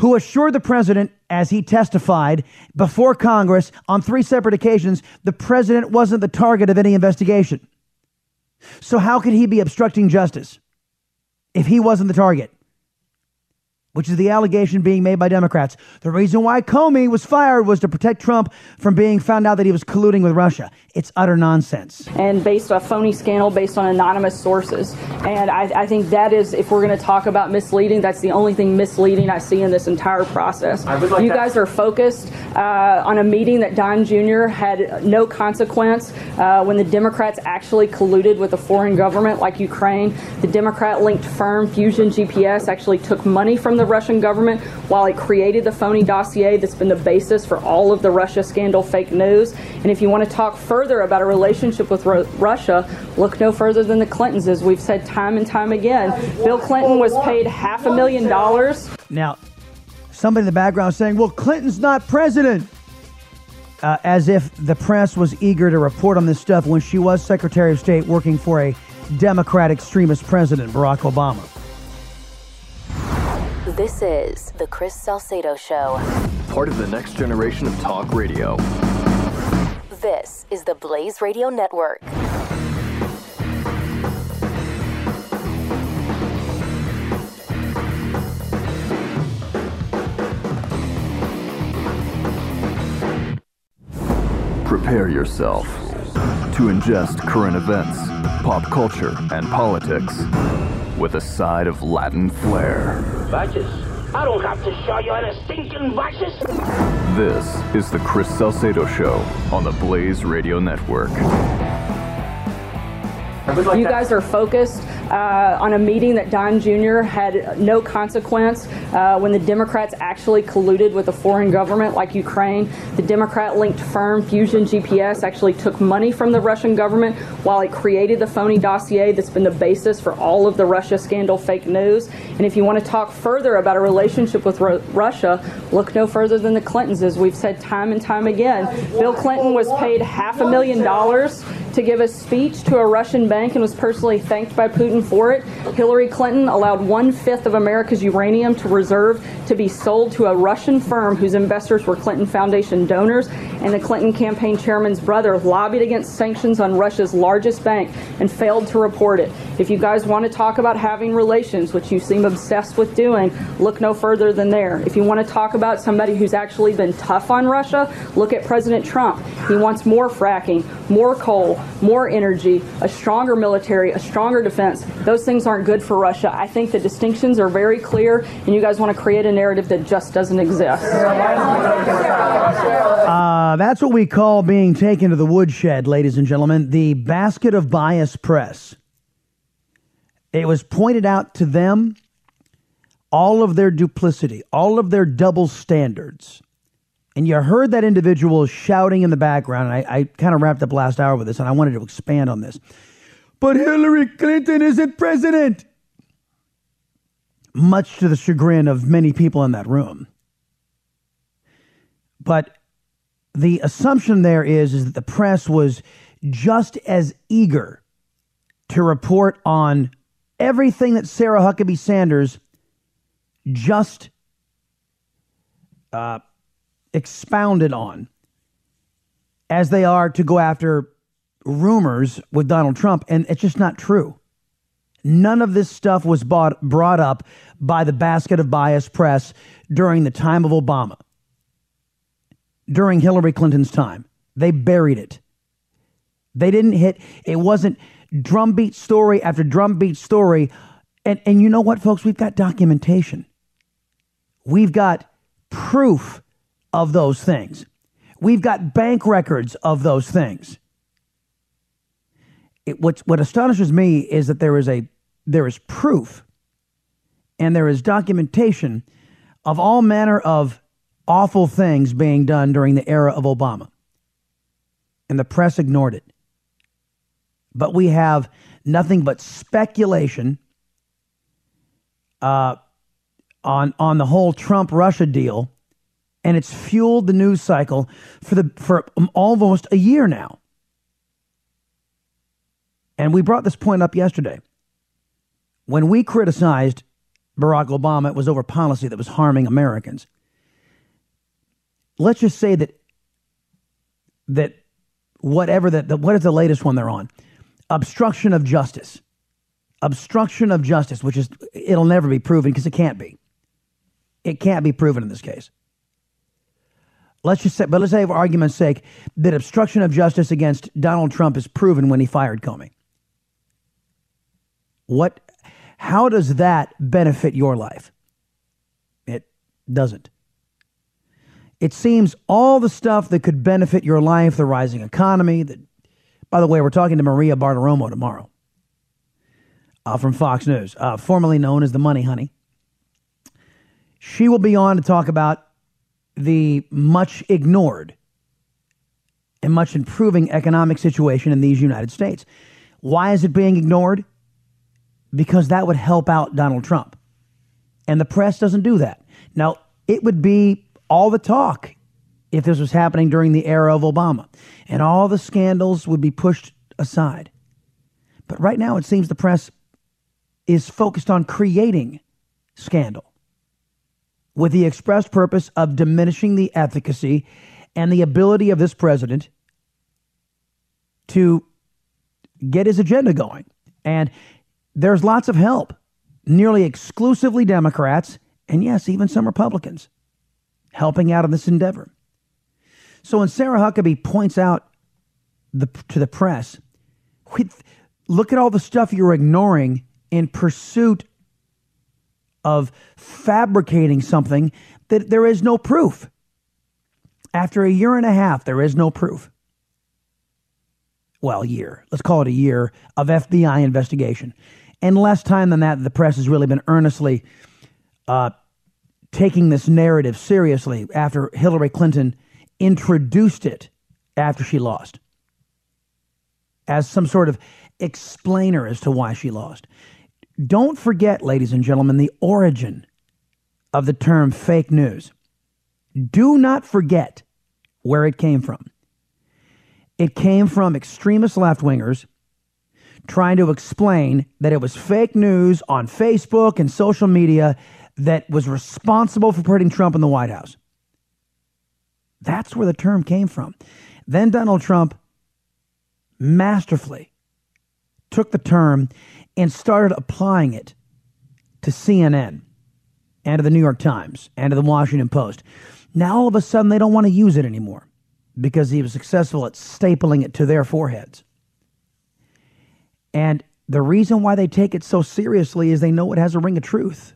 who assured the president as he testified before Congress on three separate occasions, the president wasn't the target of any investigation. So how could he be obstructing justice if he wasn't the target? Which is the allegation being made by Democrats. The reason why Comey was fired was to protect Trump from being found out that he was colluding with Russia. It's utter nonsense. And based on a phony scandal based on anonymous sources. And I, I think that is, if we're going to talk about misleading, that's the only thing misleading I see in this entire process. I would like you that. guys are focused uh, on a meeting that Don Junior had no consequence uh, when the Democrats actually colluded with a foreign government like Ukraine. The Democrat-linked firm Fusion G P S actually took money from the The Russian government while it created the phony dossier that's been the basis for all of the Russia scandal fake news. And if you want to talk further about a relationship with Ro- Russia, look no further than the Clintons, as we've said time and time again. Bill Clinton was paid half a million dollars. Now, somebody in the background saying, well, Clinton's not president. Uh, as if the press was eager to report on this stuff when she was Secretary of State working for a Democrat extremist president, Barack Obama. This is The Chris Salcedo Show. Part of the next generation of talk radio. This is the Blaze Radio Network. Prepare yourself to ingest current events, pop culture, and politics with a side of Latin flair. Vices? I don't have to show you any stinking vices. This is the Chris Salcedo Show on the Blaze Radio Network. Like you that. guys are focused uh, on a meeting that Don Junior had no consequence uh, when the Democrats actually colluded with a foreign government like Ukraine. The Democrat-linked firm Fusion G P S actually took money from the Russian government while it created the phony dossier that's been the basis for all of the Russia scandal fake news. And if you want to talk further about a relationship with Ro- Russia, look no further than the Clintons, as we've said time and time again. Bill Clinton was paid half a million dollars to give a speech to a Russian bank and was personally thanked by Putin for it. Hillary Clinton allowed one-fifth of America's uranium to reserve to be sold to a Russian firm whose investors were Clinton Foundation donors, and the Clinton campaign chairman's brother lobbied against sanctions on Russia's largest bank and failed to report it. If you guys want to talk about having relations, which you seem obsessed with doing, look no further than there. If you want to talk about somebody who's actually been tough on Russia, look at President Trump. He wants more fracking, more coal, more energy, a stronger military, a stronger defense. Those things aren't good for Russia. I think the distinctions are very clear, and you guys want to create a narrative that just doesn't exist. Uh, that's what we call being taken to the woodshed, ladies and gentlemen, the basket of bias press. It was pointed out to them all of their duplicity, all of their double standards. And you heard that individual shouting in the background, and I, I kind of wrapped up last hour with this, and I wanted to expand on this. But Hillary Clinton isn't president! Much to the chagrin of many people in that room. But the assumption there is, is that the press was just as eager to report on everything that Sarah Huckabee Sanders just... Uh, expounded on as they are to go after rumors with Donald Trump. And it's just not true. None of this stuff was bought, brought up by the basket of bias press during the time of Obama. During Hillary Clinton's time, they buried it. They didn't hit. It wasn't drumbeat story after drumbeat story And, and you know what, folks? We've got documentation. We've got proof of those things. We've got bank records of those things. It, what's, what astonishes me is that there is a there is proof and there is documentation of all manner of awful things being done during the era of Obama. And the press ignored it. But we have nothing but speculation uh, on on the whole Trump-Russia deal, and it's fueled the news cycle for the for almost a year now. And we brought this point up yesterday. When we criticized Barack Obama, it was over policy that was harming Americans. Let's just say that that whatever that the, what is the latest one they're on? Obstruction of justice. Obstruction of justice, which is, it'll never be proven because it can't be. It can't be proven in this case. Let's just say, but let's say for argument's sake that obstruction of justice against Donald Trump is proven when he fired Comey. What, how does that benefit your life? It doesn't. It seems all the stuff that could benefit your life, the rising economy, the, by the way, we're talking to Maria Bartiromo tomorrow uh, from Fox News, uh, formerly known as the Money Honey. She will be on to talk about the much ignored and much improving economic situation in these United States. Why is it being ignored? Because that would help out Donald Trump. And the press doesn't do that. Now, it would be all the talk if this was happening during the era of Obama. And all the scandals would be pushed aside. But right now, it seems the press is focused on creating scandal with the express purpose of diminishing the efficacy and the ability of this president to get his agenda going. And there's lots of help, nearly exclusively Democrats, and yes, even some Republicans, helping out in this endeavor. So when Sarah Huckabee points out the, to the press, look at all the stuff you're ignoring in pursuit of fabricating something that there is no proof. After a year and a half, there is no proof. Well, year. Let's call it a year of F B I investigation. And less time than that, the press has really been earnestly uh, taking this narrative seriously after Hillary Clinton introduced it after she lost as some sort of explainer as to why she lost. Don't forget, ladies and gentlemen, the origin of the term fake news. Do not forget where it came from. It came from extremist left-wingers trying to explain that it was fake news on Facebook and social media that was responsible for putting Trump in the White House. That's where the term came from. Then Donald Trump masterfully took the term and started applying it to C N N and to the New York Times and to the Washington Post. Now all of a sudden they don't want to use it anymore because he was successful at stapling it to their foreheads. And the reason why they take it so seriously is they know it has a ring of truth.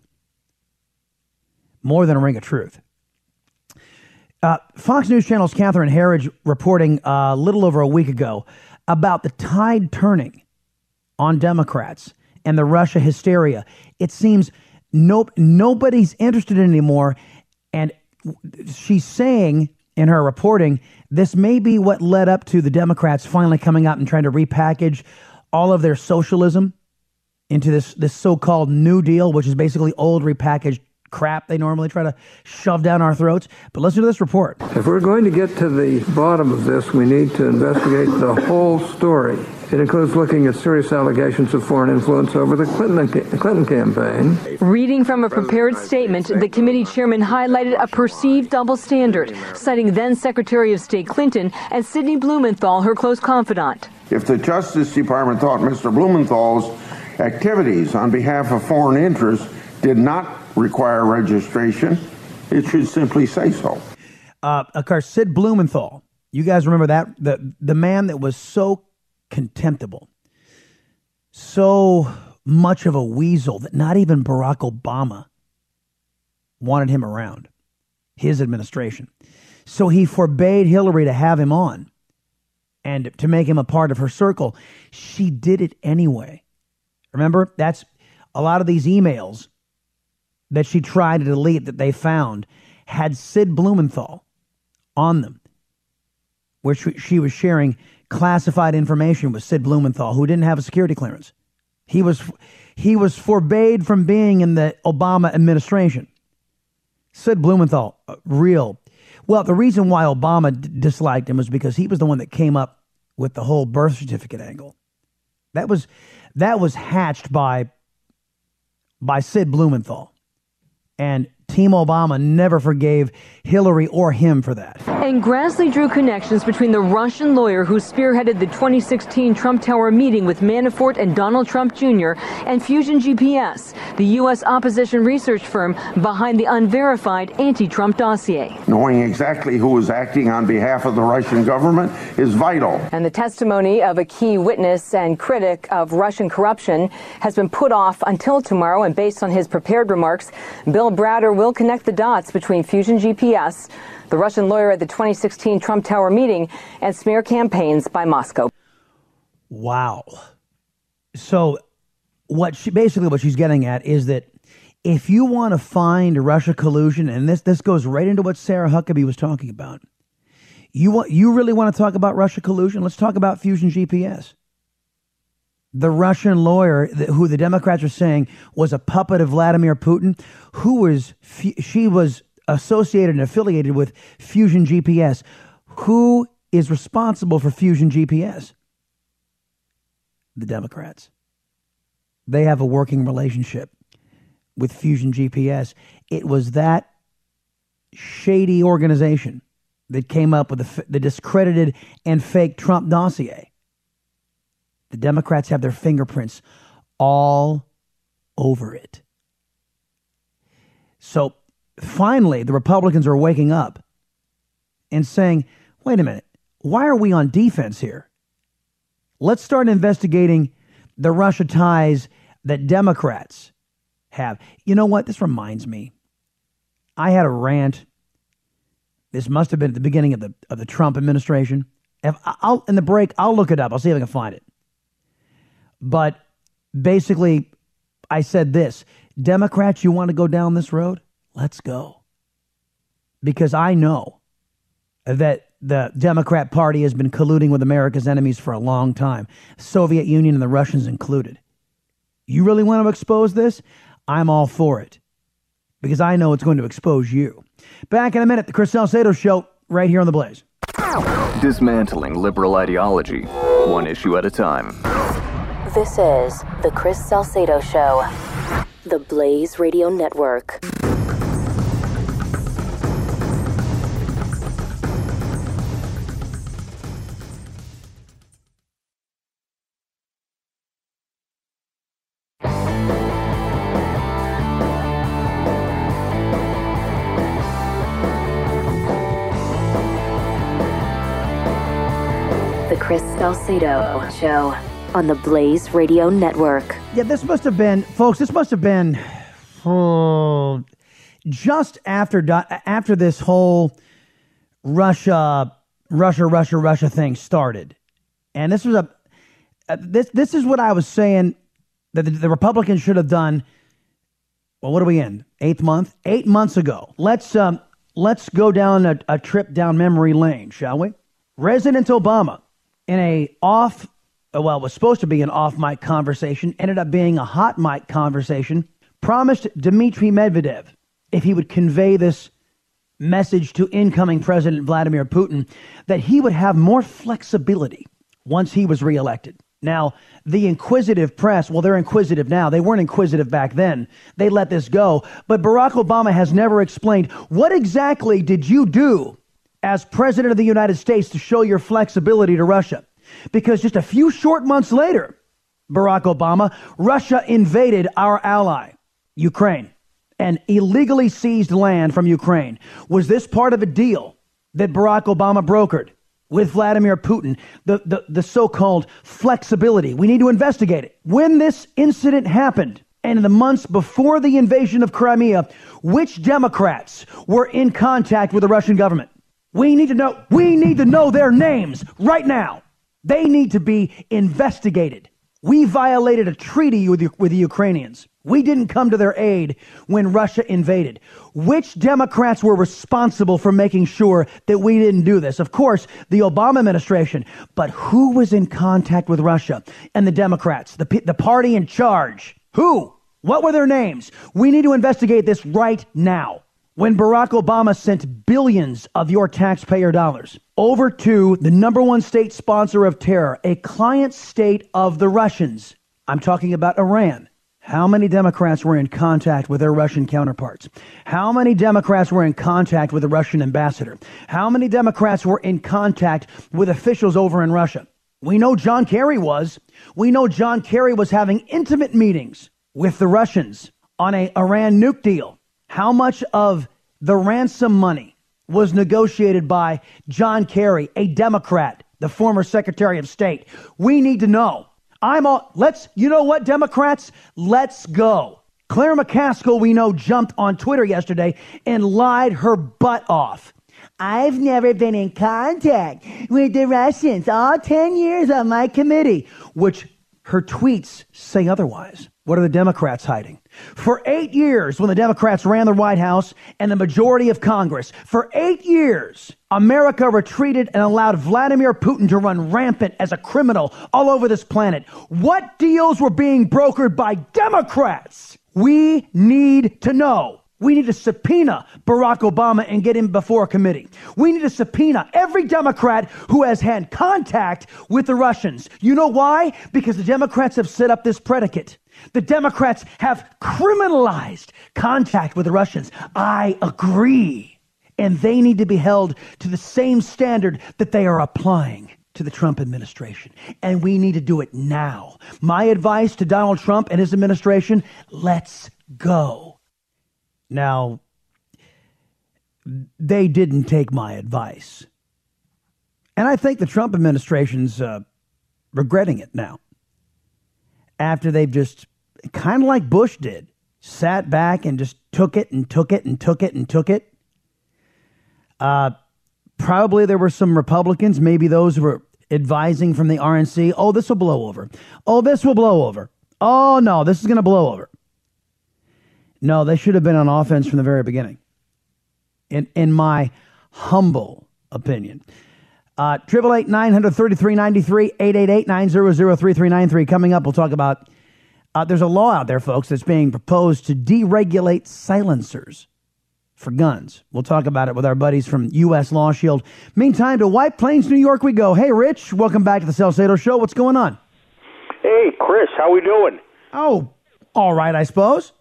More than a ring of truth. Uh, Fox News Channel's Catherine Herridge reporting a little over a week ago about the tide turning on Democrats and the Russia hysteria. It seems no, nobody's interested in it anymore. And she's saying in her reporting, this may be what led up to the Democrats finally coming out and trying to repackage all of their socialism into this, this so-called New Deal, which is basically old repackaged crap they normally try to shove down our throats. But listen to this report. If we're going to get to the bottom of this, we need to investigate the whole story. It includes looking at serious allegations of foreign influence over the Clinton Clinton campaign. Reading from a prepared statement, the committee chairman highlighted a perceived double standard, citing then Secretary of State Clinton and Sidney Blumenthal, her close confidant. If the Justice Department thought Mister Blumenthal's activities on behalf of foreign interests did not require registration, it should simply say so. Uh, of course, Sid Blumenthal, you guys remember that? The, the man that was so contemptible, so much of a weasel that not even Barack Obama wanted him around, his administration. So he forbade Hillary to have him on and to make him a part of her circle. She did it anyway. Remember, that's a lot of these emails that she tried to delete that they found had Sid Blumenthal on them, where she, she was sharing classified information with Sid Blumenthal, who didn't have a security clearance. He was he was forbade from being in the Obama administration. Sid Blumenthal, real. Well, the reason why Obama d- disliked him was because he was the one that came up with the whole birth certificate angle. That was that was hatched by by Sid Blumenthal. And Team Obama never forgave Hillary or him for that. And Grassley drew connections between the Russian lawyer who spearheaded the twenty sixteen Trump Tower meeting with Manafort and Donald Trump Junior and Fusion G P S, the U S opposition research firm behind the unverified anti-Trump dossier. Knowing exactly who is acting on behalf of the Russian government is vital. And the testimony of a key witness and critic of Russian corruption has been put off until tomorrow, and based on his prepared remarks, Bill Browder will connect the dots between Fusion G P S, the Russian lawyer at the twenty sixteen Trump Tower meeting, and smear campaigns by Moscow. Wow. So what she basically what she's getting at is that if you want to find Russia collusion, and this this goes right into what Sarah Huckabee was talking about. You want you really want to talk about Russia collusion? Let's talk about Fusion G P S. The Russian lawyer who the Democrats are saying was a puppet of Vladimir Putin, who was, she was associated and affiliated with Fusion G P S. Who is responsible for Fusion G P S? The Democrats. They have a working relationship with Fusion G P S. It was that shady organization that came up with the, the discredited and fake Trump dossier. The Democrats have their fingerprints all over it. So finally, the Republicans are waking up and saying, wait a minute, why are we on defense here? Let's start investigating the Russia ties that Democrats have. You know what? This reminds me. I had a rant. This must have been at the beginning of the of the Trump administration. If I'll, in the break, I'll look it up. I'll see if I can find it. But basically, I said this, Democrats, you want to go down this road? Let's go. Because I know that the Democrat Party has been colluding with America's enemies for a long time, Soviet Union and the Russians included. You really want to expose this? I'm all for it. Because I know it's going to expose you. Back in a minute, the Chris Salcedo Show, right here on The Blaze. Dismantling liberal ideology, one issue at a time. This is The Chris Salcedo Show, The Blaze Radio Network. The Chris Salcedo Show. On the Blaze Radio Network. Yeah, this must have been, folks, this must have been oh, just after after this whole Russia, Russia, Russia, Russia thing started. And this was a, this this is what I was saying that the, the Republicans should have done. Well, what are we in? Eighth month? Eight months ago. Let's, um, let's go down a, a trip down memory lane, shall we? President Obama in a off well, it was supposed to be an off-mic conversation, ended up being a hot-mic conversation, promised Dmitry Medvedev if he would convey this message to incoming President Vladimir Putin that he would have more flexibility once he was reelected. Now, the inquisitive press, well, they're inquisitive now. They weren't inquisitive back then. They let this go. But Barack Obama has never explained, what exactly did you do as President of the United States to show your flexibility to Russia? Because just a few short months later, Barack Obama, Russia invaded our ally, Ukraine, and illegally seized land from Ukraine. Was this part of a deal that Barack Obama brokered with Vladimir Putin, the, the, the so-called flexibility. We need to investigate it. When this incident happened, and in the months before the invasion of Crimea, which Democrats were in contact with the Russian government? We need to know. We need to know their names right now. They need to be investigated. We violated a treaty with, with the Ukrainians. We didn't come to their aid when Russia invaded. Which Democrats were responsible for making sure that we didn't do this? Of course, the Obama administration. But who was in contact with Russia and the Democrats, the, the party in charge? Who? What were their names? We need to investigate this right now. When Barack Obama sent billions of your taxpayer dollars over to the number one state sponsor of terror, a client state of the Russians, I'm talking about Iran. How many Democrats were in contact with their Russian counterparts? How many Democrats were in contact with the Russian ambassador? How many Democrats were in contact with officials over in Russia? We know John Kerry was. We know John Kerry was having intimate meetings with the Russians on an Iran nuke deal. How much of the ransom money was negotiated by John Kerry, a Democrat, the former Secretary of State? We need to know. I'm all, let's, you know what, Democrats? Let's go. Claire McCaskill, we know, jumped on Twitter yesterday and lied her butt off. I've never been in contact with the Russians all ten years on my committee, which her tweets say otherwise. What are the Democrats hiding? For eight years, when the Democrats ran the White House and the majority of Congress, for eight years, America retreated and allowed Vladimir Putin to run rampant as a criminal all over this planet. What deals were being brokered by Democrats? We need to know. We need to subpoena Barack Obama and get him before a committee. We need to subpoena every Democrat who has had contact with the Russians. You know why? Because the Democrats have set up this predicate. The Democrats have criminalized contact with the Russians. I agree. And they need to be held to the same standard that they are applying to the Trump administration. And we need to do it now. My advice to Donald Trump and his administration, let's go. Now, they didn't take my advice. And I think the Trump administration's uh, regretting it now. After they've just, kind of like Bush did, sat back and just took it and took it and took it and took it. Uh, probably there were some Republicans, maybe those who were advising from the R N C, oh, this will blow over. Oh, this will blow over. Oh, no, this is going to blow over. No, they should have been on offense from the very beginning, in in my humble opinion. triple eight nine hundred thirty-three ninety-three, eight eight eight nine zero zero three three nine three. Coming up, we'll talk about, uh, there's a law out there, folks, that's being proposed to deregulate silencers for guns. We'll talk about it with our buddies from U S Law Shield. Meantime, to White Plains, New York we go. Hey, Rich, welcome back to the Salcedo Show. What's going on? Hey, Chris, how we doing? Oh, all right, I suppose.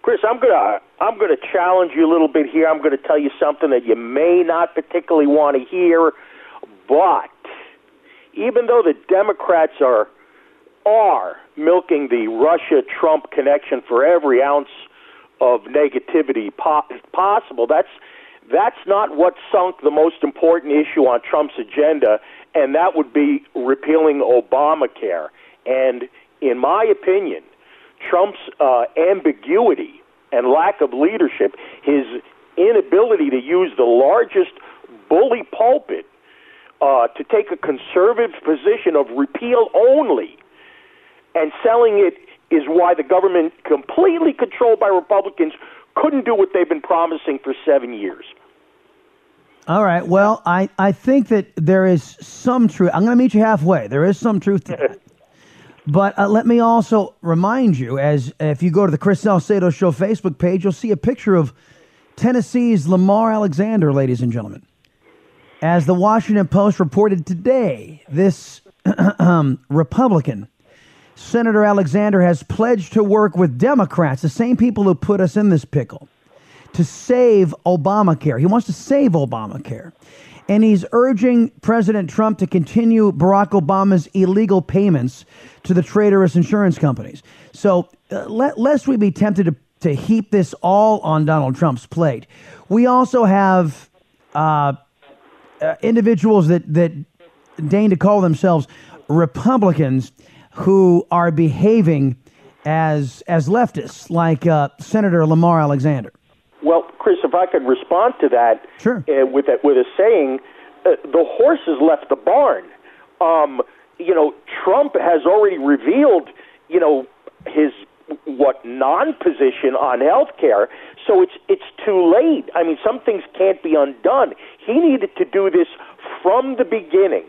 Chris, I'm gonna I'm gonna challenge you a little bit here. I'm gonna tell you something that you may not particularly want to hear, but even though the Democrats are are milking the Russia-Trump connection for every ounce of negativity po- possible, that's that's not what sunk the most important issue on Trump's agenda, and that would be repealing Obamacare. And in my opinion, Trump's uh, ambiguity and lack of leadership, his inability to use the largest bully pulpit uh, to take a conservative position of repeal only and selling it is why the government, completely controlled by Republicans, couldn't do what they've been promising for seven years. All right. Well, I, I think that there is some truth. I'm going to meet you halfway. There is some truth to that. But uh, let me also remind you, as if you go to the Chris Salcedo Show Facebook page, you'll see a picture of Tennessee's Lamar Alexander, ladies and gentlemen. As the Washington Post reported today, this Republican, Senator Alexander, has pledged to work with Democrats, the same people who put us in this pickle, to save Obamacare. He wants to save Obamacare. And he's urging President Trump to continue Barack Obama's illegal payments to the traitorous insurance companies. So uh, let, lest we be tempted to, to heap this all on Donald Trump's plate, we also have uh, uh, individuals that, that deign to call themselves Republicans who are behaving as as leftists, like uh, Senator Lamar Alexander? Well, Chris, if I could respond to that, sure. uh, with a, with a saying, uh, the horse has left the barn. Um, you know, Trump has already revealed, you know, his what non-position on health care. So it's it's too late. I mean, some things can't be undone. He needed to do this from the beginning,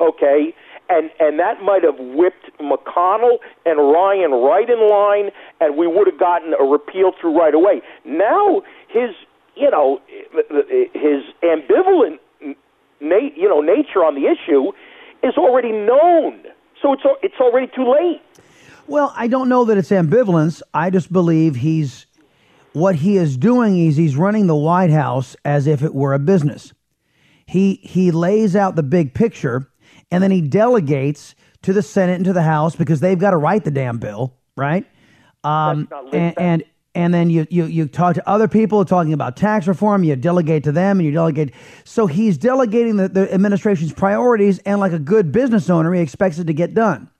okay? And and that might have whipped McConnell and Ryan right in line, and we would have gotten a repeal through right away. Now his, you know, his ambivalent nat- you know, nature on the issue is already known. So it's it's already too late. Well, I don't know that it's ambivalence. I just believe he's what he is doing is he's running the White House as if it were a business. He he lays out the big picture, and then he delegates to the Senate and to the House because they've got to write the damn bill, right? Um, and, and and then you, you you talk to other people talking about tax reform. You delegate to them, and you delegate. So he's delegating the, the administration's priorities, and like a good business owner, he expects it to get done,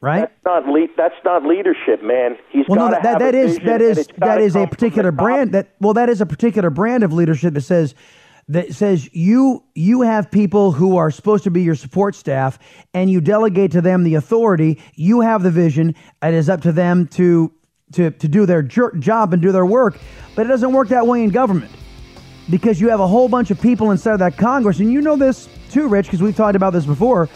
right? That's not le- that's not leadership, man. He's well, got no, to that, have that a is, vision. That is that is a particular brand that well that is a particular brand of leadership that says. That says you you have people who are supposed to be your support staff, and you delegate to them the authority. You have the vision. It is up to them to to to do their jer- job and do their work. But it doesn't work that way in government, because you have a whole bunch of people inside of that Congress, and you know this too, Rich, because we've talked about this before.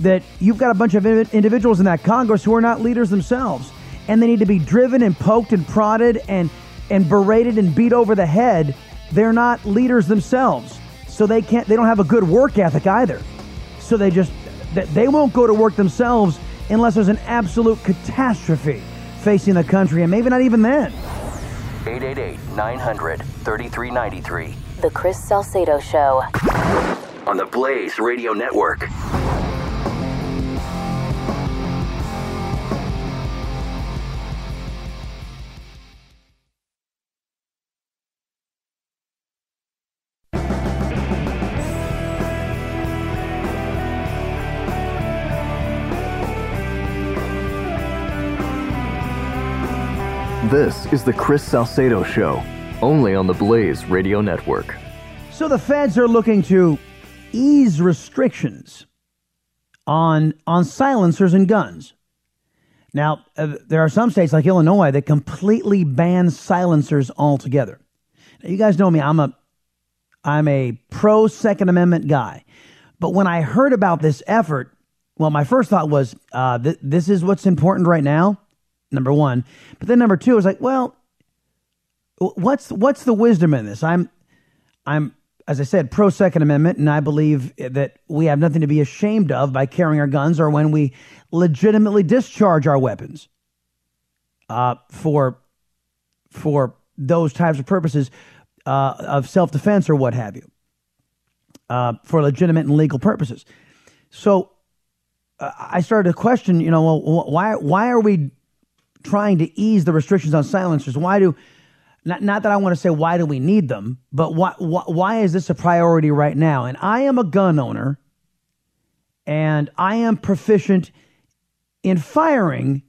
That you've got a bunch of in- individuals in that Congress who are not leaders themselves, and they need to be driven and poked and prodded and and berated and beat over the head. They're not leaders themselves, so they can't. They don't have a good work ethic either. So they just they won't go to work themselves unless there's an absolute catastrophe facing the country, and maybe not even then. eight eight eight, nine hundred, thirty-three ninety-three. The Chris Salcedo Show on the Blaze Radio Network. This is the Chris Salcedo Show, only on the Blaze Radio Network. So the feds are looking to ease restrictions on on silencers and guns. Now, uh, there are some states like Illinois that completely ban silencers altogether. Now, you guys know me, I'm a I'm a pro Second Amendment guy. But when I heard about this effort, well, my first thought was, uh, th- this is what's important right now. Number one, but then number two is like, well, what's what's the wisdom in this? I'm, I'm, as I said, pro Second Amendment, and I believe that we have nothing to be ashamed of by carrying our guns or when we legitimately discharge our weapons, uh, for, for those types of purposes, uh, of self defense or what have you, uh, for legitimate and legal purposes. So, uh, I started to question, you know, well, why why are we trying to ease the restrictions on silencers? Why do, not not that I want to say why do we need them, but why, why why is this a priority right now? And I am a gun owner, and I am proficient in firing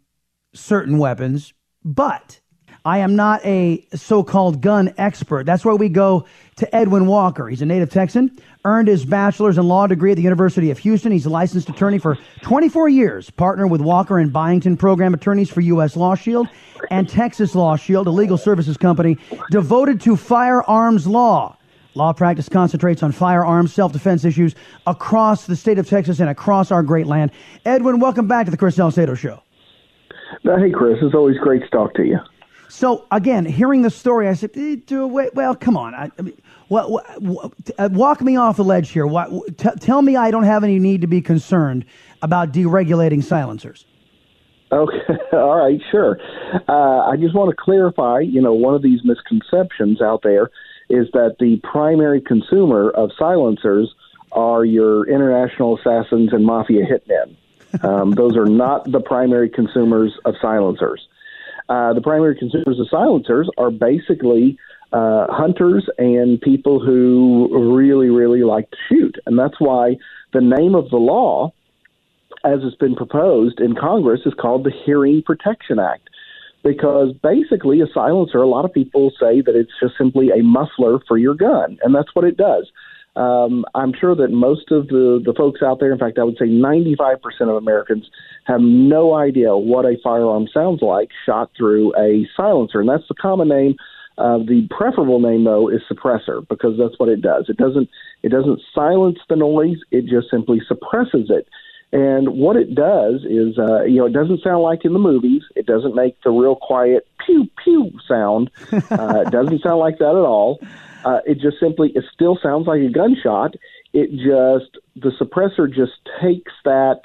certain weapons, but I am not a so-called gun expert. That's where we go to Edwin Walker. He's a native Texan, earned his bachelor's in law degree at the University of Houston. He's a licensed attorney for twenty-four years, partner with Walker and Byington program attorneys for U S. Law Shield and Texas Law Shield, a legal services company devoted to firearms law. Law practice concentrates on firearms, self-defense issues across the state of Texas and across our great land. Edwin, welcome back to the Chris Salcedo Show. Hey, Chris. It's always great to talk to you. So, again, hearing the story, I said, eh, do, wait, well, come on. I, I mean, what, what, what, uh, walk me off the ledge here. What, t- tell me I don't have any need to be concerned about deregulating silencers. Okay, all right, sure. Uh, I just want to clarify, you know, one of these misconceptions out there is that the primary consumer of silencers are your international assassins and mafia hitmen. Um, those are not the primary consumers of silencers. Uh, the primary consumers of silencers are basically uh, hunters and people who really, really like to shoot. And that's why the name of the law, as it's been proposed in Congress, is called the Hearing Protection Act, because basically a silencer, a lot of people say that it's just simply a muffler for your gun, and that's what it does. Um, I'm sure that most of the, the folks out there, in fact, I would say ninety-five percent of Americans have no idea what a firearm sounds like shot through a silencer. And that's the common name. Uh, the preferable name, though, is suppressor, because that's what it does. It doesn't it doesn't silence the noise. It just simply suppresses it. And what it does is, uh, you know, it doesn't sound like in the movies. It doesn't make the real quiet pew, pew sound. Uh, it doesn't sound like that at all. Uh, it just simply, it still sounds like a gunshot. It just, the suppressor just takes that,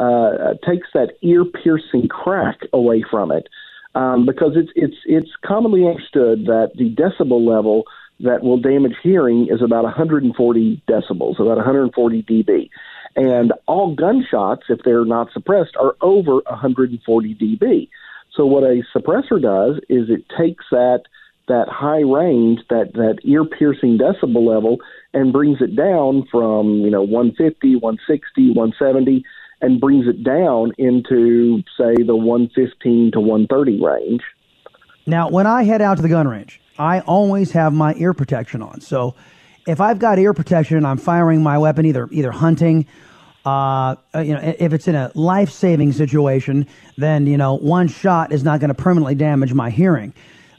uh, takes that ear-piercing crack away from it. Um, because it's, it's, it's commonly understood that the decibel level that will damage hearing is about one hundred forty decibels, about one hundred forty decibels. And all gunshots, if they're not suppressed, are over one hundred forty decibels. So what a suppressor does is it takes that that high range, that, that ear-piercing decibel level, and brings it down from, you know, one fifty, one sixty, one seventy, and brings it down into, say, the one fifteen to one thirty range. Now, when I head out to the gun range, I always have my ear protection on. So if I've got ear protection and I'm firing my weapon, either either hunting, uh, you know, if it's in a life-saving situation, then, you know, one shot is not going to permanently damage my hearing.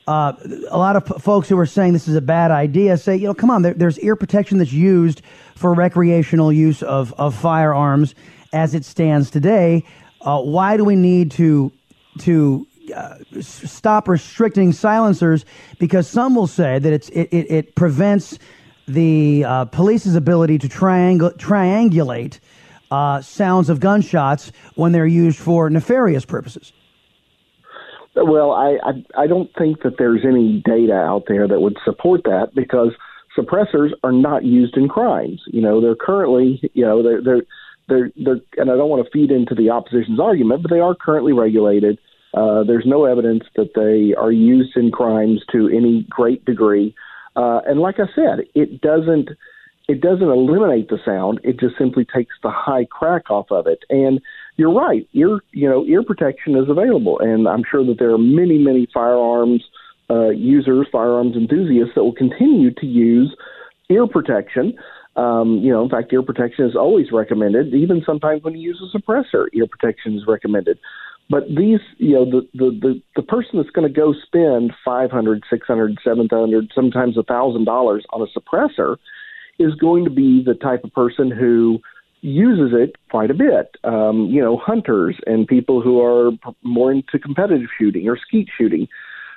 Uh, a lot of p- folks who are saying this is a bad idea say, you know, come on, there, there's ear protection that's used for recreational use of, of firearms as it stands today. Uh, why do we need to to uh, stop restricting silencers? Because some will say that it's it, it, it prevents the uh, police's ability to triangle, triangulate uh, sounds of gunshots when they're used for nefarious purposes. Well, I, I, I don't think that there's any data out there that would support that, because suppressors are not used in crimes. You know, they're currently, you know, they're, they're, they're, they're and I don't want to feed into the opposition's argument, but they are currently regulated. Uh, there's no evidence that they are used in crimes to any great degree. Uh, and like I said, it doesn't, it doesn't eliminate the sound. It just simply takes the high crack off of it. And you're right. Ear, you know, ear protection is available, and I'm sure that there are many, many firearms uh, users, firearms enthusiasts that will continue to use ear protection. Um, you know, in fact, ear protection is always recommended. Even sometimes when you use a suppressor, ear protection is recommended. But these, you know, the the the, the person that's going to go spend five hundred dollars, six hundred dollars, seven hundred dollars, sometimes one thousand dollars on a suppressor is going to be the type of person who uses it quite a bit. Um, you know, hunters and people who are more into competitive shooting or skeet shooting.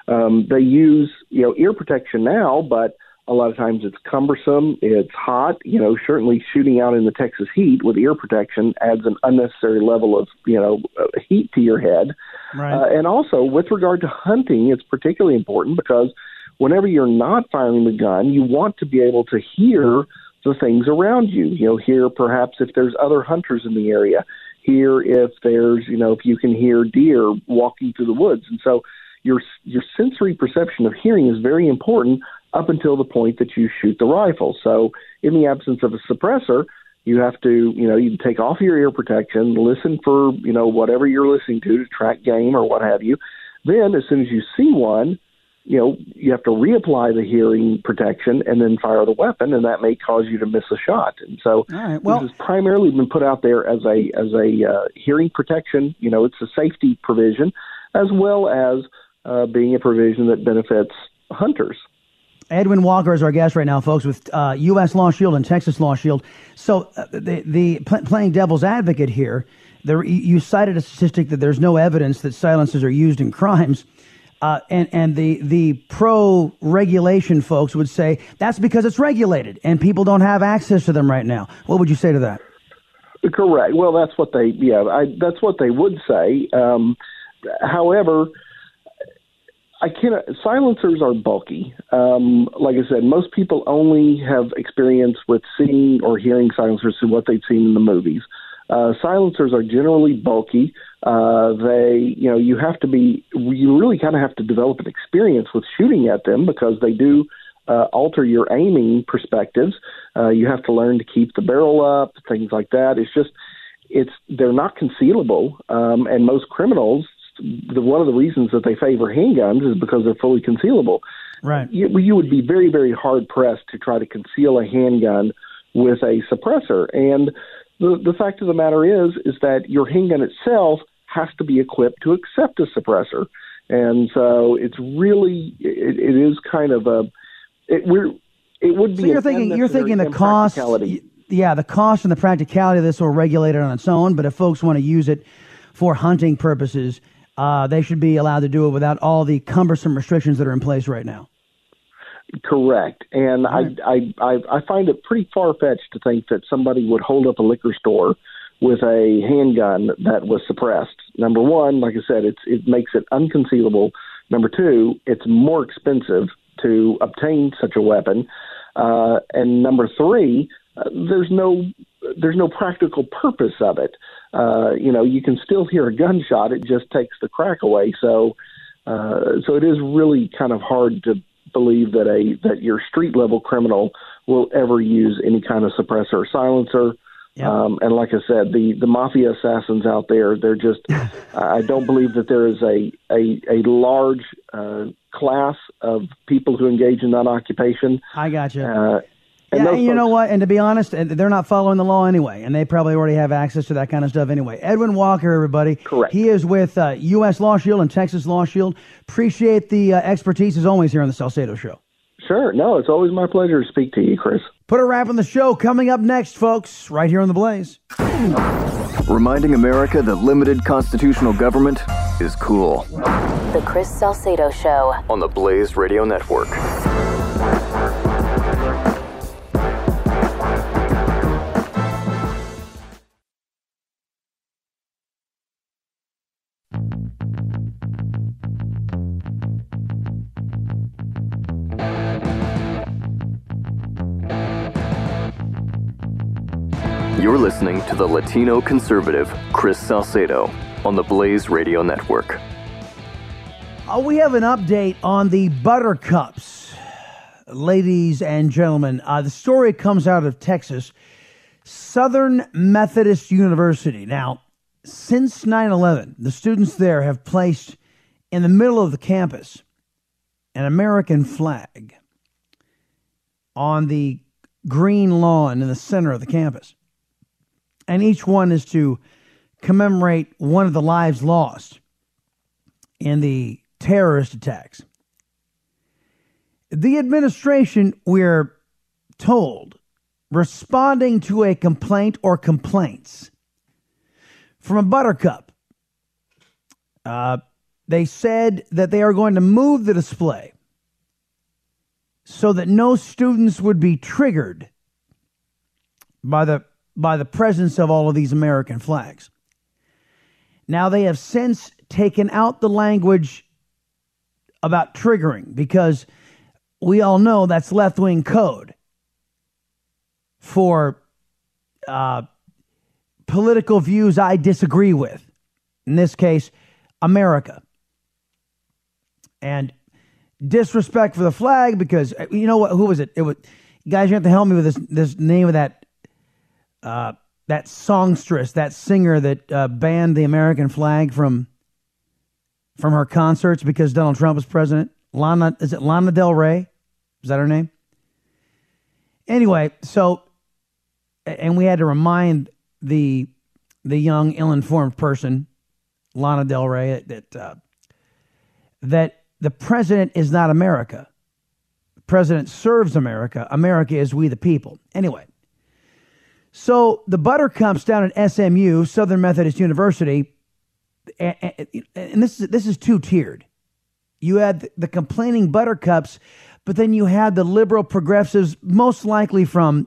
Um, they use, you know, ear protection now, but a lot of times it's cumbersome. It's hot. You know, certainly shooting out in the Texas heat with ear protection adds an unnecessary level of, you know, heat to your head. Right. Uh, and also with regard to hunting, it's particularly important because whenever you're not firing the gun, you want to be able to hear the things around you, you know, hear perhaps if there's other hunters in the area, hear if there's, you know, if you can hear deer walking through the woods. And so your your sensory perception of hearing is very important up until the point that you shoot the rifle. So in the absence of a suppressor, you have to, you know, you can take off your ear protection, listen for, you know, whatever you're listening to, to track game or what have you. Then as soon as you see one, you know, you have to reapply the hearing protection and then fire the weapon, and that may cause you to miss a shot. And so right, well, this has primarily been put out there as a as a uh, hearing protection. You know, it's a safety provision as well as uh, being a provision that benefits hunters. Edwin Walker is our guest right now, folks, with uh, U S Law Shield and Texas Law Shield. So uh, the, the pl- playing devil's advocate here, there, you cited a statistic that there's no evidence that silencers are used in crimes. Uh, and and the, the pro-regulation folks would say that's because it's regulated and people don't have access to them right now. What would you say to that? Correct. Well, that's what they yeah, I, that's what they would say. Um, however, I can't. Silencers are bulky. Um, like I said, most people only have experience with seeing or hearing silencers through what they've seen in the movies. Uh, silencers are generally bulky. Uh, they, you know, you have to be, you really kind of have to develop an experience with shooting at them because they do uh, alter your aiming perspectives. Uh, you have to learn to keep the barrel up, things like that. It's just, it's they're not concealable, um, and most criminals, the, one of the reasons that they favor handguns is because they're fully concealable. Right. You, you would be very, very hard pressed to try to conceal a handgun with a suppressor, and The, the fact of the matter is, is that your handgun itself has to be equipped to accept a suppressor. And so it's really, it, it is kind of a, it, we're, it would be. So you're thinking, you're thinking the cost, yeah, the cost and the practicality of this will regulate it on its own. But if folks want to use it for hunting purposes, uh, they should be allowed to do it without all the cumbersome restrictions that are in place right now. Correct. And right. I, I I find it pretty far-fetched to think that somebody would hold up a liquor store with a handgun that was suppressed. Number one, like I said, it's it makes it unconcealable. Number two, it's more expensive to obtain such a weapon. Uh, and number three, uh, there's no there's no practical purpose of it. Uh, you know, you can still hear a gunshot. It just takes the crack away. So uh, so it is really kind of hard to believe that a that your street level criminal will ever use any kind of suppressor or silencer. Yep. Um, and like I said, the, the mafia assassins out there, they're just, I don't believe that there is a, a, a large uh, class of people who engage in that occupation. I got you. Uh, and yeah, and you folks, know what? And to be honest, they're not following the law anyway, and they probably already have access to that kind of stuff anyway. Edwin Walker, everybody. Correct. He is with uh, U S Law Shield and Texas Law Shield. Appreciate the uh, expertise as always here on the Salcedo Show. Sure. No, it's always my pleasure to speak to you, Chris. Put a wrap on the show. Coming up next, folks, right here on The Blaze. Reminding America that limited constitutional government is cool. The Chris Salcedo Show on the Blaze Radio Network. You're listening to the Latino conservative, Chris Salcedo, on the Blaze Radio Network. Uh, we have an update on the buttercups, ladies and gentlemen. Uh, the story comes out of Texas, Southern Methodist University. Now, since nine eleven, the students there have placed in the middle of the campus an American flag on the green lawn in the center of the campus. And each one is to commemorate one of the lives lost in the terrorist attacks. The administration, we're told, responding to a complaint or complaints from a buttercup, uh, they said that they are going to move the display so that no students would be triggered by the by the presence of all of these American flags. Now, they have since taken out the language about triggering because we all know that's left-wing code for uh, political views I disagree with. In this case, America. And disrespect for the flag because, you know what, who was it? It was, guys, you have to help me with this, this name of that Uh, that songstress, that singer that uh, banned the American flag from from her concerts because Donald Trump was president. Lana, is it Lana Del Rey? Is that her name? Anyway, so, and we had to remind the the young, ill-informed person, Lana Del Rey, that uh, that the president is not America. The president serves America. America is we the people. Anyway. So the buttercups down at S M U, Southern Methodist University, and this is this is two-tiered. You had the complaining buttercups, but then you had the liberal progressives, most likely from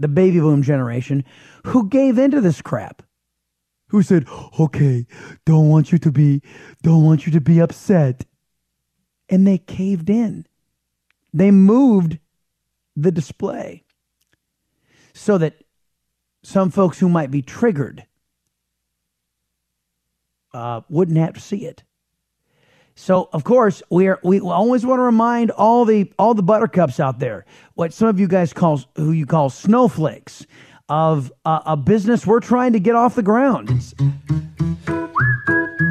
the baby boom generation, who gave into this crap. Who said, okay, don't want you to be, don't want you to be upset. And they caved in. They moved the display so that some folks who might be triggered uh, wouldn't have to see it. So, of course, we are, we always want to remind all the all the buttercups out there, what some of you guys call, who you call snowflakes, of uh, a business we're trying to get off the ground.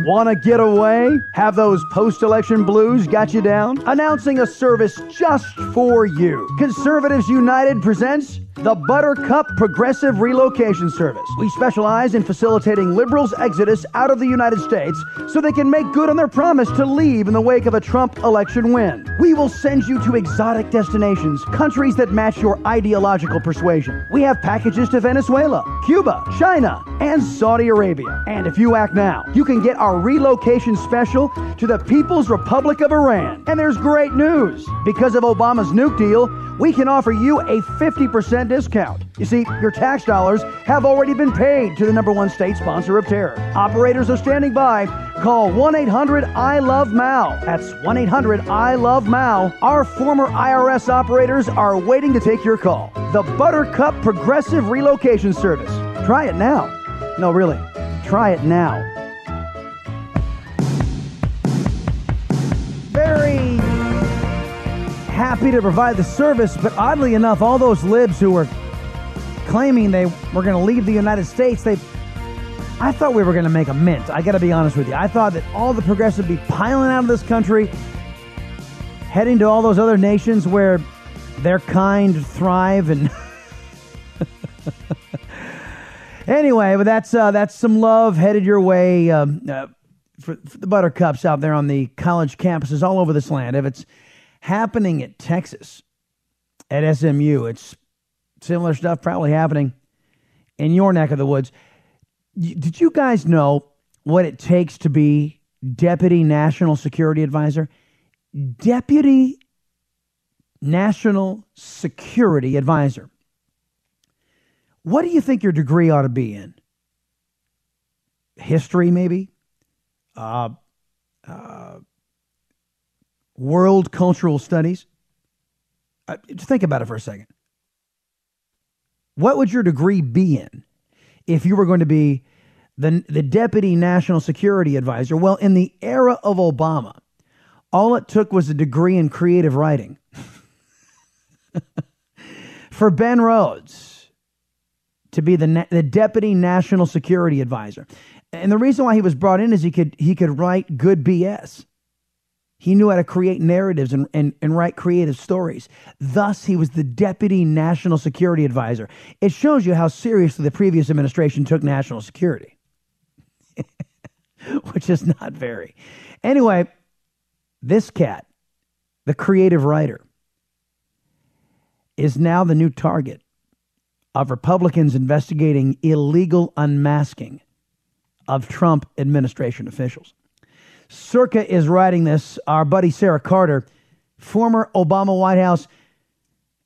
Want to get away? Have those post-election blues got you down? Announcing a service just for you. Conservatives United presents the Buttercup Progressive Relocation Service. We specialize in facilitating liberals' exodus out of the United States so they can make good on their promise to leave in the wake of a Trump election win. We will send you to exotic destinations, countries that match your ideological persuasion. We have packages to Venezuela, Cuba, China, and Saudi Arabia. And if you act now, you can get our relocation special to the People's Republic of Iran. And there's great news. Because of Obama's nuke deal, we can offer you a fifty percent discount. You see, your tax dollars have already been paid to the number one state sponsor of terror. Operators are standing by. Call one eight hundred I love Mao. That's one eight hundred I love Mao. Our former I R S operators are waiting to take your call. The Buttercup Progressive Relocation Service. Try it now. No, really. Try it now. Very happy to provide the service, but oddly enough, all those libs who were claiming they were going to leave the United States, they I thought we were going to make a mint. I got to be honest with you. I thought that all the progressives would be piling out of this country, heading to all those other nations where their kind thrive. And anyway, but that's uh, that's some love headed your way um, uh, for, for the buttercups out there on the college campuses all over this land. If it's happening at Texas, at S M U. It's similar stuff probably happening in your neck of the woods. Did you guys know what it takes to be Deputy National Security Advisor? Deputy National Security Advisor. What do you think your degree ought to be in? History, maybe? Uh, uh, World Cultural Studies. Uh, just think about it for a second. What would your degree be in if you were going to be the, the Deputy National Security Advisor? Well, in the era of Obama, all it took was a degree in creative writing. For Ben Rhodes to be the, the Deputy National Security Advisor. And the reason why he was brought in is he could he could write good B S. He knew how to create narratives and, and, and write creative stories. Thus, he was the Deputy National Security Advisor. It shows you how seriously the previous administration took national security, which is not very. Anyway, this cat, the creative writer, is now the new target of Republicans investigating illegal unmasking of Trump administration officials. Circa is writing this, our buddy Sarah Carter, former Obama White House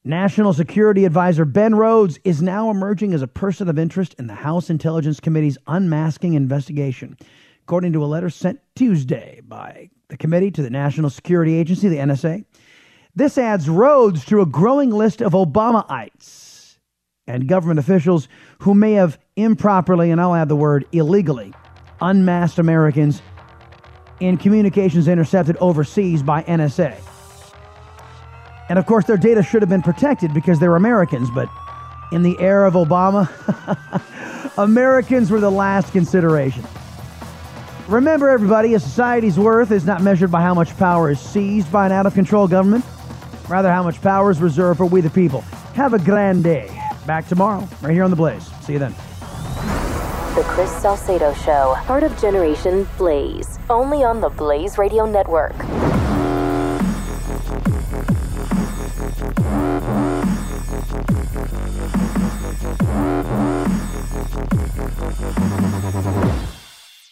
National Security Advisor Ben Rhodes is now emerging as a person of interest in the House Intelligence Committee's unmasking investigation, according to a letter sent Tuesday by the committee to the National Security Agency, the N S A. This adds Rhodes to a growing list of Obamaites and government officials who may have improperly, and I'll add the word illegally, unmasked Americans in communications intercepted overseas by N S A. And of course, their data should have been protected because they're Americans, but in the era of Obama, Americans were the last consideration. Remember, everybody, a society's worth is not measured by how much power is seized by an out-of-control government, rather how much power is reserved for we the people. Have a grand day. Back tomorrow, right here on The Blaze. See you then. The Chris Salcedo Show, part of Generation Blaze, only on the Blaze Radio Network.